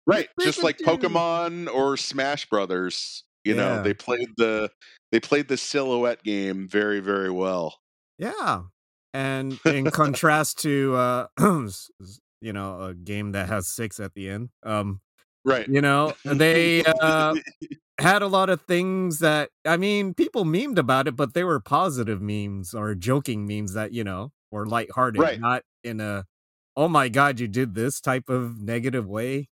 Right, just like Pokemon or Smash Brothers, you know, they played the silhouette game very, very well. Yeah, and in contrast to you know, a game that has 6 at the end, right? You know, they had a lot of things that, I mean, people memed about it, but they were positive memes or joking memes that, you know, were lighthearted, not in a, oh my God, you did this type of negative way.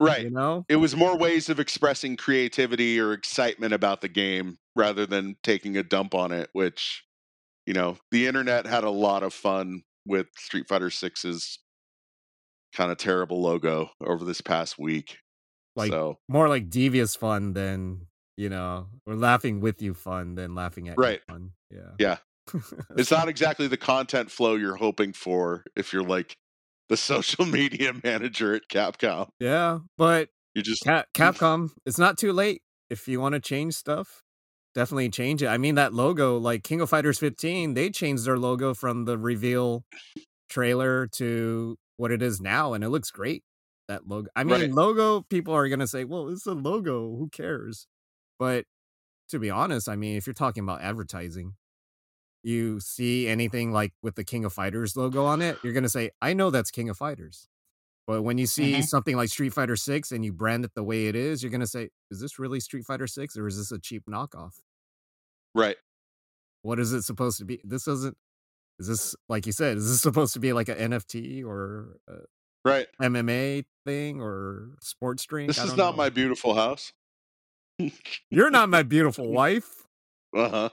Right. You know? It was more ways of expressing creativity or excitement about the game rather than taking a dump on it, which, you know, the internet had a lot of fun with Street Fighter VI's kind of terrible logo over this past week. Like, so, more like devious fun than, you know, or laughing with you fun than laughing at right. you fun. Yeah. Yeah. It's not exactly the content flow you're hoping for if you're like the social media manager at Capcom. Yeah, but you just Capcom, it's not too late. If you want to change stuff, definitely change it. I mean, that logo, like King of Fighters 15, they changed their logo from the reveal trailer to what it is now, and it looks great. That logo. I mean, right. Logo, people are going to say, well, it's a logo. Who cares? But to be honest, I mean, if you're talking about advertising, you see anything like with the King of Fighters logo on it, you're going to say, I know that's King of Fighters. But when you see something like Street Fighter VI and you brand it the way it is, you're going to say, is this really Street Fighter VI or is this a cheap knockoff? Right. What is it supposed to be? This doesn't, is this, like you said, is this supposed to be like an NFT or a right. MMA thing or sports drink? This is not know. My beautiful house. You're not my beautiful wife. Yeah.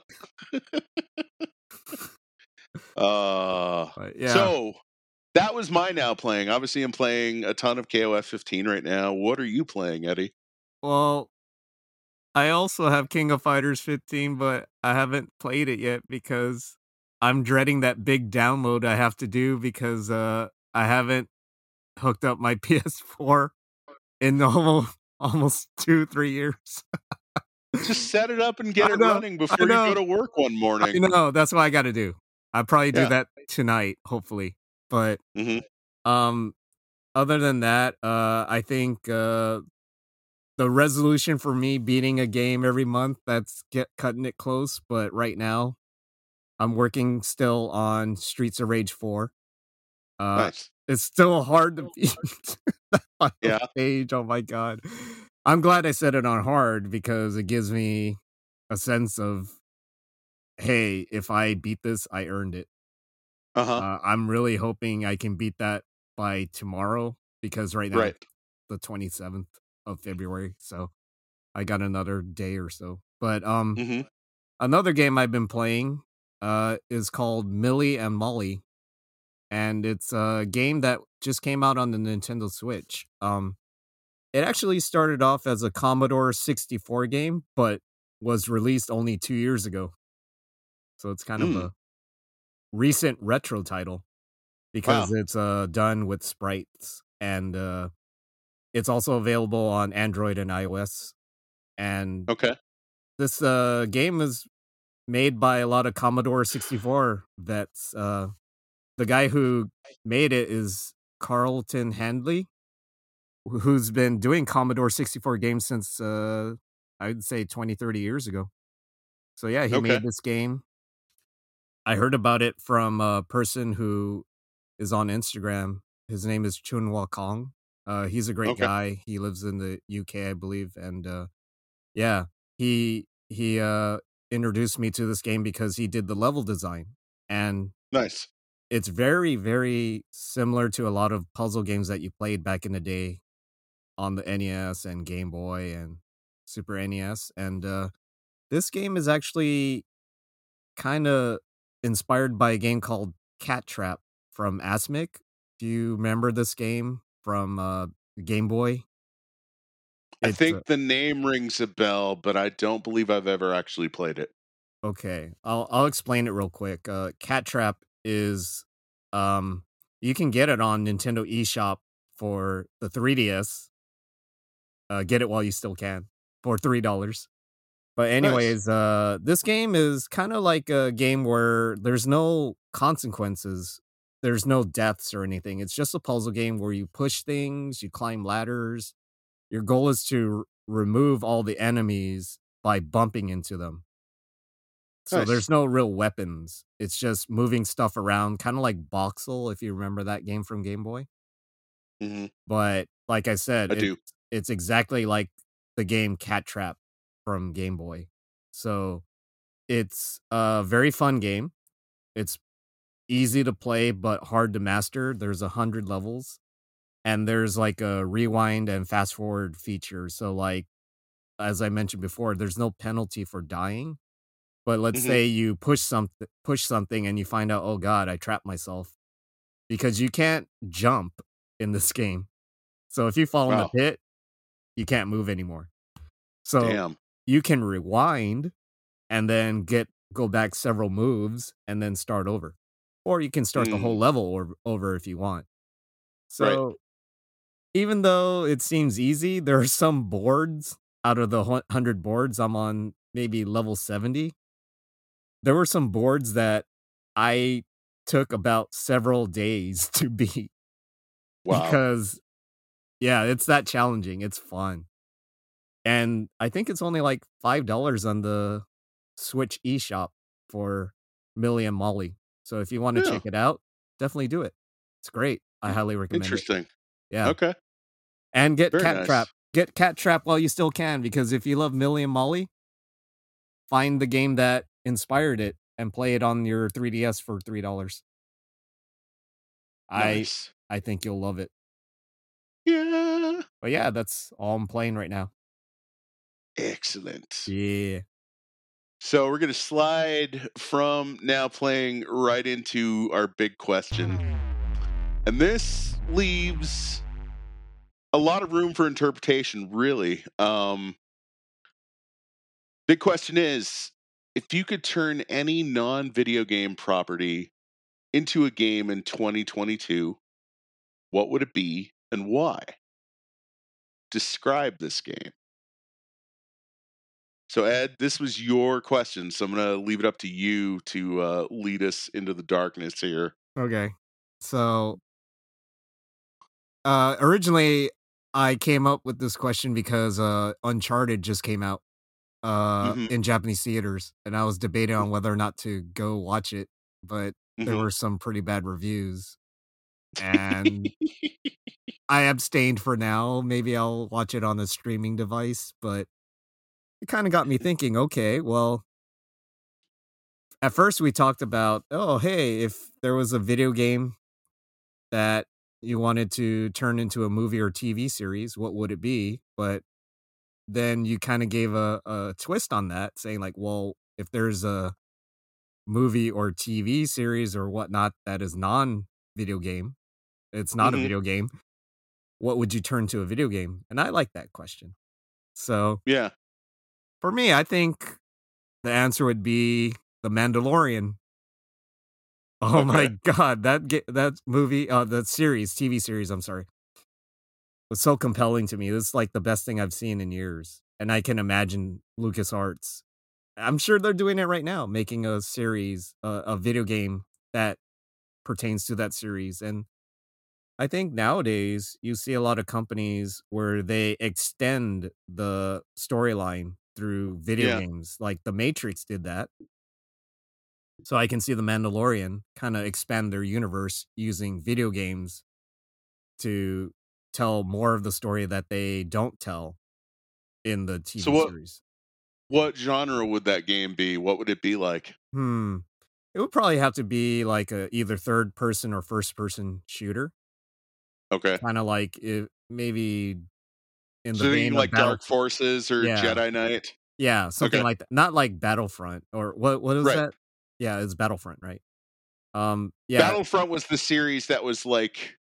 So that was my now playing. Obviously, I'm playing a ton of KOF 15 right now. What are you playing, Eddie? Well, I also have King of Fighters 15, but I haven't played it yet because I'm dreading that big download I have to do because I haven't hooked up my PS4 in almost 2-3 years. Just set it up and get it running before you go to work one morning. I know, that's what I got to do. I'll probably do that tonight, hopefully. But other than that, I think the resolution for me beating a game every month, that's cutting it close. But right now, I'm working still on Streets of Rage 4. Nice. It's still hard to beat that final stage. Oh my God. I'm glad I set it on hard because it gives me a sense of, hey, if I beat this, I earned it. I'm really hoping I can beat that by tomorrow because right now, the 27th of February. So I got another day or so. But another game I've been playing is called Millie and Molly. And it's a game that just came out on the Nintendo Switch. It actually started off as a Commodore 64 game, but was released only 2 years ago. So it's kind of a recent retro title because it's done with sprites. And it's also available on Android and iOS. And this game is made by a lot of Commodore 64 vets. The guy who made it is Carlton Handley, who's been doing Commodore 64 games since, I'd say, 20-30 years ago. So yeah, he made this game. I heard about it from a person who is on Instagram. His name is Chunhwa Kong. He's a great guy. He lives in the UK, I believe. And yeah, he introduced me to this game because he did the level design. And nice. It's very, very similar to a lot of puzzle games that you played back in the day on the NES and Game Boy and Super NES. And this game is actually kind of inspired by a game called Cat Trap from Asmic. Do you remember this game from Game Boy? It's, I think the name rings a bell, but I don't believe I've ever actually played it. Okay, I'll explain it real quick. Cat Trap is you can get it on Nintendo eShop for the 3DS. Get it while you still can for $3. But anyways, nice. This game is kind of like a game where there's no consequences. There's no deaths or anything. It's just a puzzle game where you push things, you climb ladders. Your goal is to remove all the enemies by bumping into them. So there's no real weapons. It's just moving stuff around, kind of like Voxel, if you remember that game from Game Boy. But like I said, it's exactly like the game Cat Trap from Game Boy. So it's a very fun game. It's easy to play but hard to master. There's 100 levels, and there's like a rewind and fast forward feature. So like, as I mentioned before, there's no penalty for dying. But let's say you push something and you find out, oh God, I trapped myself, because you can't jump in this game. So if you fall in the pit, you can't move anymore. So you can rewind and then go back several moves and then start over. Or you can start the whole level over if you want. So even though it seems easy, there are some boards. Out of the 100 boards, I'm on maybe level 70. There were some boards that I took about several days to beat. Wow. Because, yeah, it's that challenging. It's fun. And I think it's only like $5 on the Switch eShop for Millie and Molly. So if you want to check it out, definitely do it. It's great. I highly recommend it. Yeah. Okay. And get Cat Trap. Get Cat Trap while you still can, because if you love Millie and Molly, find the game that inspired it and play it on your 3DS for $3. Nice. I think you'll love it. Yeah. But yeah, that's all I'm playing right now. Excellent. Yeah. So we're going to slide from now playing right into our big question. And this leaves a lot of room for interpretation, really. Big question is, if you could turn any non-video game property into a game in 2022, what would it be and why? Describe this game. So, Ed, this was your question, so I'm going to leave it up to you to lead us into the darkness here. Okay. So, originally, I came up with this question because Uncharted just came out in Japanese theaters, and I was debating on whether or not to go watch it, but there were some pretty bad reviews, and I abstained for now. Maybe I'll watch it on a streaming device, but it kind of got me thinking, okay, well, at first we talked about, oh, hey, if there was a video game that you wanted to turn into a movie or TV series, what would it be? But then you kind of gave a twist on that, saying like, well, if there's a movie or TV series or whatnot that is non-video game, it's not a video game, what would you turn to a video game? And I like that question. So yeah, for me, I think the answer would be The Mandalorian. Oh my God, that movie, that series, TV series, I'm sorry, was so compelling to me. It's like the best thing I've seen in years. And I can imagine LucasArts, I'm sure they're doing it right now, making a series, a video game that pertains to that series. And I think nowadays you see a lot of companies where they extend the storyline through video games. Like The Matrix did that. So I can see The Mandalorian kind of expand their universe using video games to tell more of the story that they don't tell in the TV series. What genre would that game be? What would it be like? It would probably have to be like either third person or first person shooter. Okay. Kind of like maybe in the vein like Dark Forces or Jedi Knight. Yeah, something like that. Not like Battlefront or what is that? Yeah, it's Battlefront, right? Battlefront was the series that was like,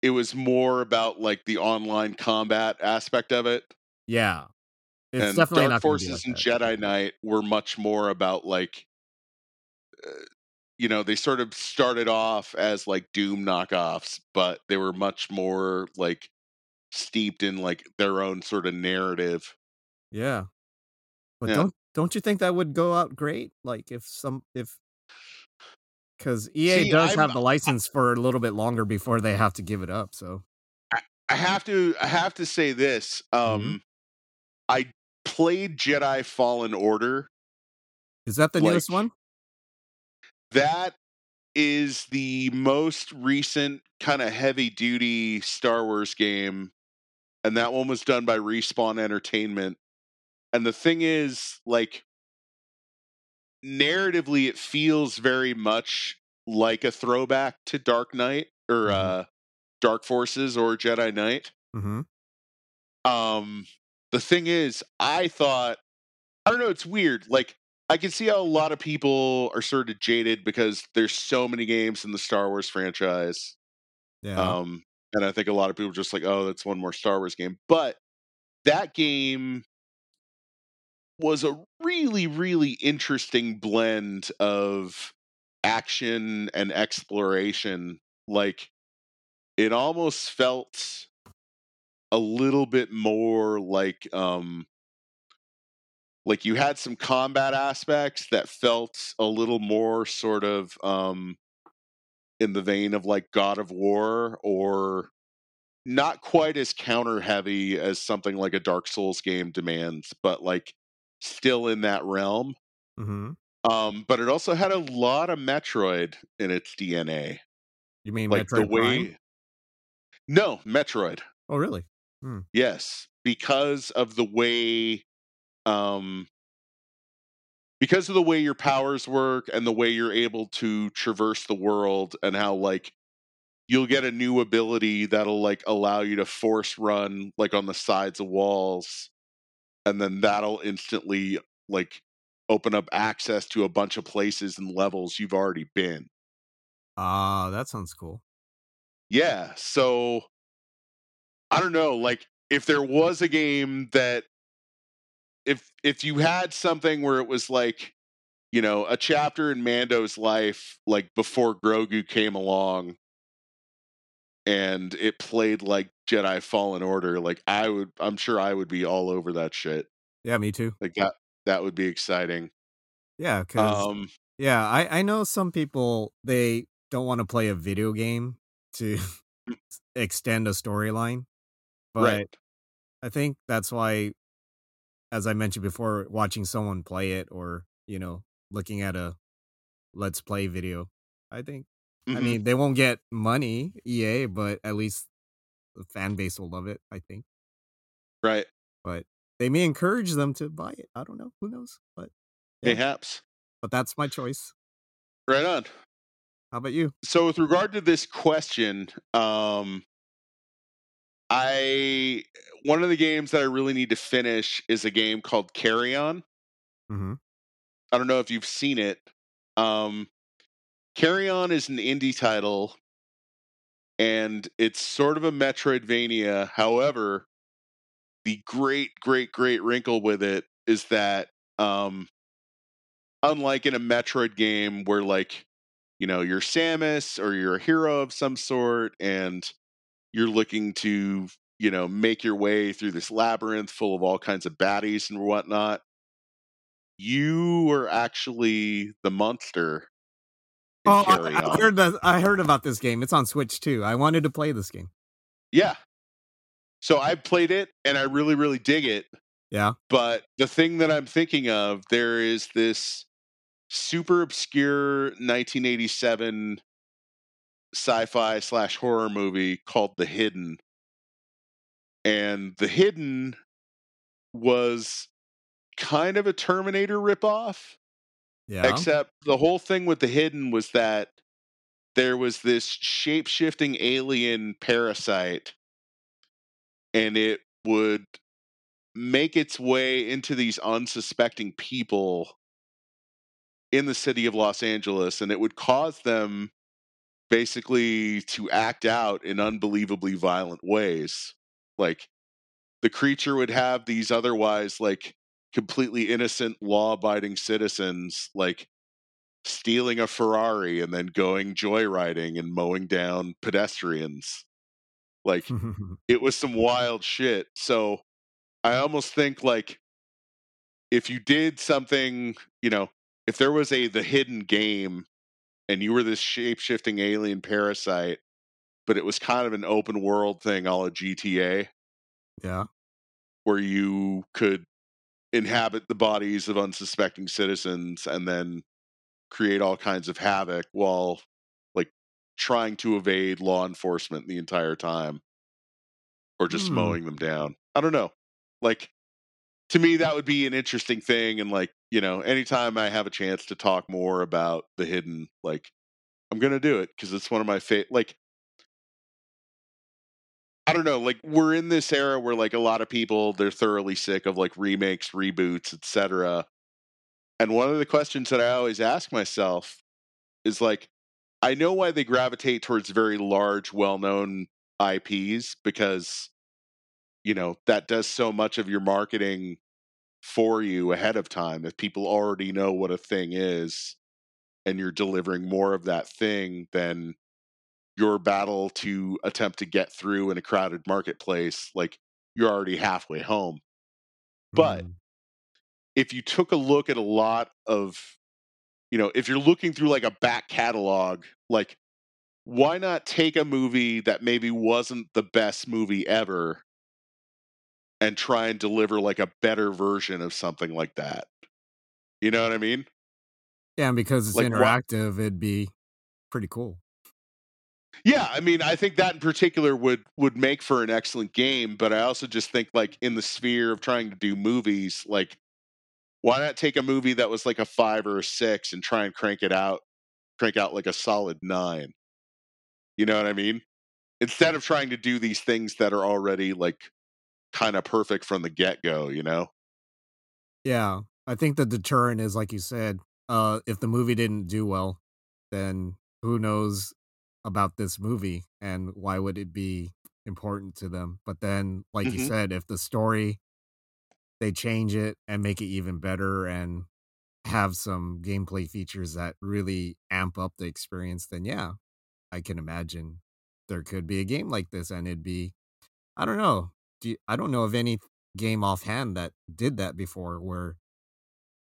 it was more about like the online combat aspect of it. Yeah. It's and definitely Dark Forces and Jedi Knight were much more about like, they sort of started off as like Doom knockoffs, but they were much more like steeped in like their own sort of narrative. Yeah. But Don't you think that would go out great? Like because EA have the license for a little bit longer before they have to give it up. So I have to say this. I played Jedi Fallen Order. Is that the newest one? That is the most recent kind of heavy duty Star Wars game. And that one was done by Respawn Entertainment. And the thing is, like, narratively, it feels very much like a throwback to Dark Knight or Dark Forces or Jedi Knight. Mm-hmm. The thing is, I thought, I don't know, it's weird. Like, I can see how a lot of people are sort of jaded because there's so many games in the Star Wars franchise. Yeah. And I think a lot of people are just like, oh, that's one more Star Wars game. But that game was a really, really interesting blend of action and exploration. Like, it almost felt a little bit more like you had some combat aspects that felt a little more sort of in the vein of like God of War, or not quite as counter heavy as something like a Dark Souls game demands, but like still in that realm. Mm-hmm. But it also had a lot of Metroid in its DNA. You mean like Metroid Prime? No, Metroid. Oh, really? Hmm. Yes, because of the way your powers work and the way you're able to traverse the world, and how like you'll get a new ability that'll like allow you to force run like on the sides of walls, and then that'll instantly like open up access to a bunch of places and levels you've already been. Ah, that sounds cool. Yeah, so I don't know, like if there was a game that if you had something where it was like, you know, a chapter in Mando's life, like before Grogu came along, and it played like Jedi Fallen Order, like I'm sure I would be all over that shit. Yeah, me too. Like that would be exciting. Yeah, because I know some people, they don't want to play a video game to extend a storyline, but right. I think that's why, as I mentioned before, watching someone play it, or you know, looking at a let's play video, I think, mm-hmm. I mean, they won't get money, EA, but at least the fan base will love it, I think. Right. But they may encourage them to buy it. I don't know. Who knows? But yeah. Perhaps. But that's my choice. Right on. How about you? So with regard to this question, one of the games that I really need to finish is a game called Carry On. Mm-hmm. I don't know if you've seen it. Carry On is an indie title, and it's sort of a Metroidvania. However, the great, great, great wrinkle with it is that unlike in a Metroid game where like, you know, you're Samus or you're a hero of some sort, and you're looking to, you know, make your way through this labyrinth full of all kinds of baddies and whatnot, you are actually the monster. Oh, I heard about this game. It's on Switch too. I wanted to play this game. Yeah. So I played it and I really, really dig it. Yeah. But the thing that I'm thinking of, there is this super obscure 1987 sci-fi / horror movie called The Hidden. And The Hidden was kind of a Terminator ripoff. Yeah. Except the whole thing with The Hidden was that there was this shape-shifting alien parasite, and it would make its way into these unsuspecting people in the city of Los Angeles, and it would cause them basically to act out in unbelievably violent ways. Like, the creature would have these otherwise like completely innocent law-abiding citizens like stealing a Ferrari and then going joyriding and mowing down pedestrians. Like, it was some wild shit. So I almost think like if you did something, you know, if there was The Hidden game and you were this shape-shifting alien parasite, but it was kind of an open world thing, a la GTA. Yeah. Where you could inhabit the bodies of unsuspecting citizens and then create all kinds of havoc while like trying to evade law enforcement the entire time, or just mowing them down. I don't know. Like, to me, that would be an interesting thing. And like, you know, anytime I have a chance to talk more about The Hidden, like, I'm going to do it because it's one of my favorite. Like, I don't know, like, we're in this era where, like, a lot of people, they're thoroughly sick of, like, remakes, reboots, etc. And one of the questions that I always ask myself is, like, I know why they gravitate towards very large, well-known IPs because, you know, that does so much of your marketing for you ahead of time. If people already know what a thing is and you're delivering more of that thing, then your battle to attempt to get through in a crowded marketplace, like, you're already halfway home. But if you took a look at a lot of, you know, if you're looking through, like, a back catalog, like, why not take a movie that maybe wasn't the best movie ever and try and deliver, like, a better version of something like that? You know what I mean? Yeah, and because it's like interactive, it'd be pretty cool. Yeah, I mean, I think that in particular would make for an excellent game, but I also just think, like, in the sphere of trying to do movies, like, why not take a movie that was like a 5 or a 6 and try and crank out like a solid 9? You know what I mean? Instead of trying to do these things that are already, like, kind of perfect from the get-go, you know? Yeah, I think the deterrent is, like you said, if the movie didn't do well, then who knows about this movie and why would it be important to them? But then, like you said, if the story, they change it and make it even better and have some gameplay features that really amp up the experience, then yeah, I can imagine there could be a game like this. And it'd be, I don't know. I don't know of any game offhand that did that before, where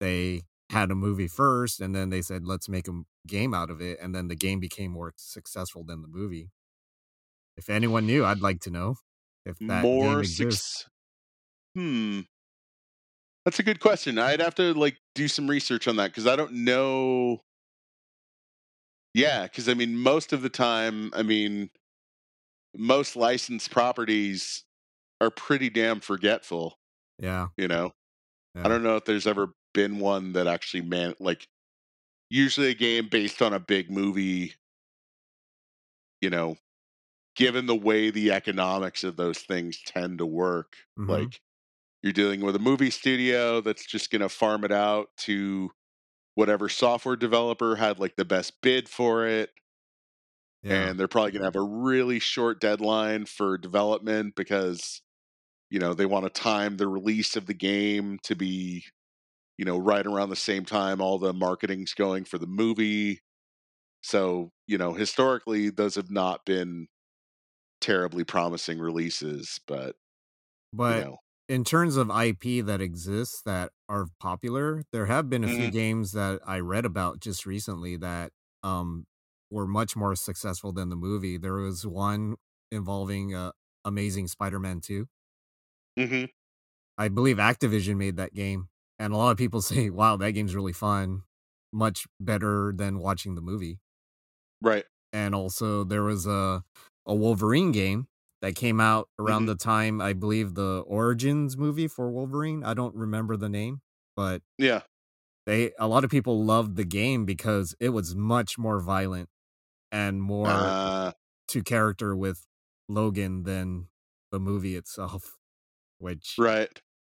they had a movie first and then they said, let's make a game out of it. And then the game became more successful than the movie. If anyone knew, I'd like to know if that game exists. That's a good question. I'd have to, like, do some research on that because I don't know. Yeah, because, I mean, most of the time, I mean, most licensed properties are pretty damn forgetful. Yeah. You know? Yeah. I don't know if there's ever been one that actually, like, usually a game based on a big movie, you know, given the way the economics of those things tend to work, like, you're dealing with a movie studio that's just going to farm it out to whatever software developer had, like, the best bid for it. Yeah. And they're probably going to have a really short deadline for development because, you know, they want to time the release of the game to be, you know, right around the same time all the marketing's going for the movie. So, you know, historically, those have not been terribly promising releases, but you know. In terms of IP that exists that are popular, there have been a few games that I read about just recently that were much more successful than the movie. There was one involving Amazing Spider-Man 2. I believe Activision made that game. And a lot of people say, wow, that game's really fun. Much better than watching the movie. Right. And also there was a Wolverine game that came out around the time, I believe, the Origins movie for Wolverine. I don't remember the name, but yeah, a lot of people loved the game because it was much more violent and more to character with Logan than the movie itself, which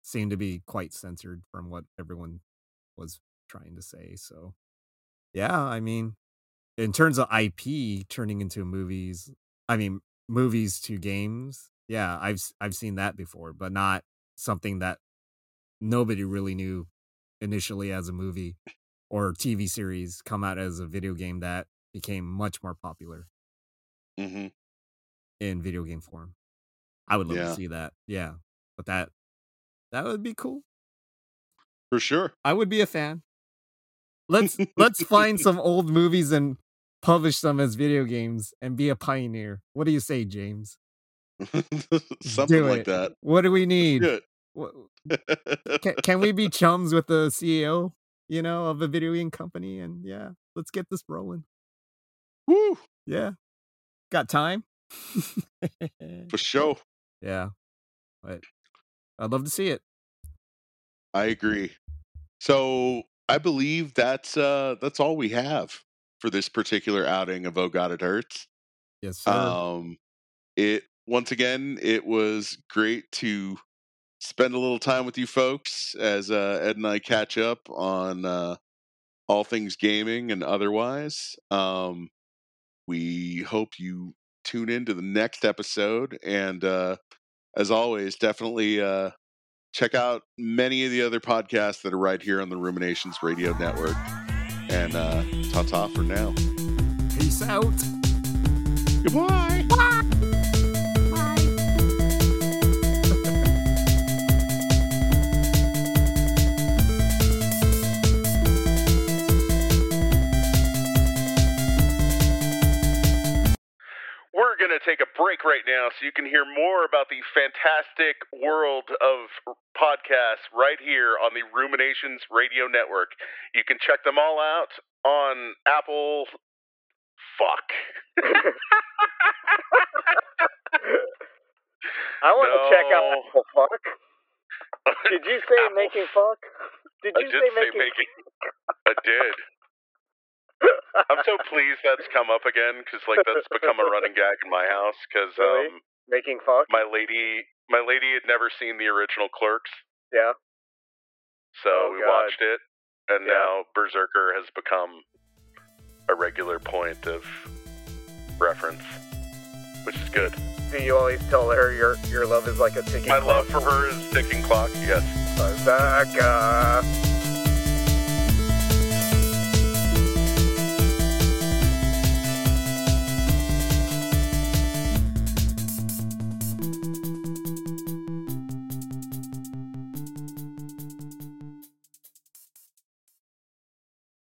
seemed to be quite censored from what everyone was trying to say. So, yeah, I mean, in terms of IP turning into movies, I mean, movies to games, yeah, I've seen that before, but not something that nobody really knew initially as a movie or TV series come out as a video game that became much more popular in video game form. I would love to see that. Yeah, but that would be cool for sure. I would be a fan. Let's find some old movies and publish them as video games and be a pioneer. What do you say, James? Something like that. What do we need? Can we be chums with the CEO, you know, of a video game company? And yeah, let's get this rolling. Woo! Yeah. Got time? For sure. Yeah. But I'd love to see it. I agree. So I believe that's all we have. for this particular outing of Oh God It Hurts. Yes, sir. Once again, it was great to spend a little time with you folks as Ed and I catch up on all things gaming and otherwise. We hope you tune into the next episode, and as always, definitely check out many of the other podcasts that are right here on the Ruminations Radio Network. And ta-ta for now. Peace out. Goodbye. Bye. We're going to take a break right now so you can hear more about the fantastic world of podcasts right here on the Ruminations Radio Network. You can check them all out on Apple... Fuck. I want to check out Apple Fuck. Did you say Apple making fuck? Did you say making... I did. I'm so pleased that's come up again, because like that's become a running gag in my house. Because really? Making fuck. My lady had never seen the original Clerks. Yeah. So we watched it, and now Berserker has become a regular point of reference, which is good. Do you always tell her your love is like a ticking clock? My love for her is ticking clock. Yes. Osaka.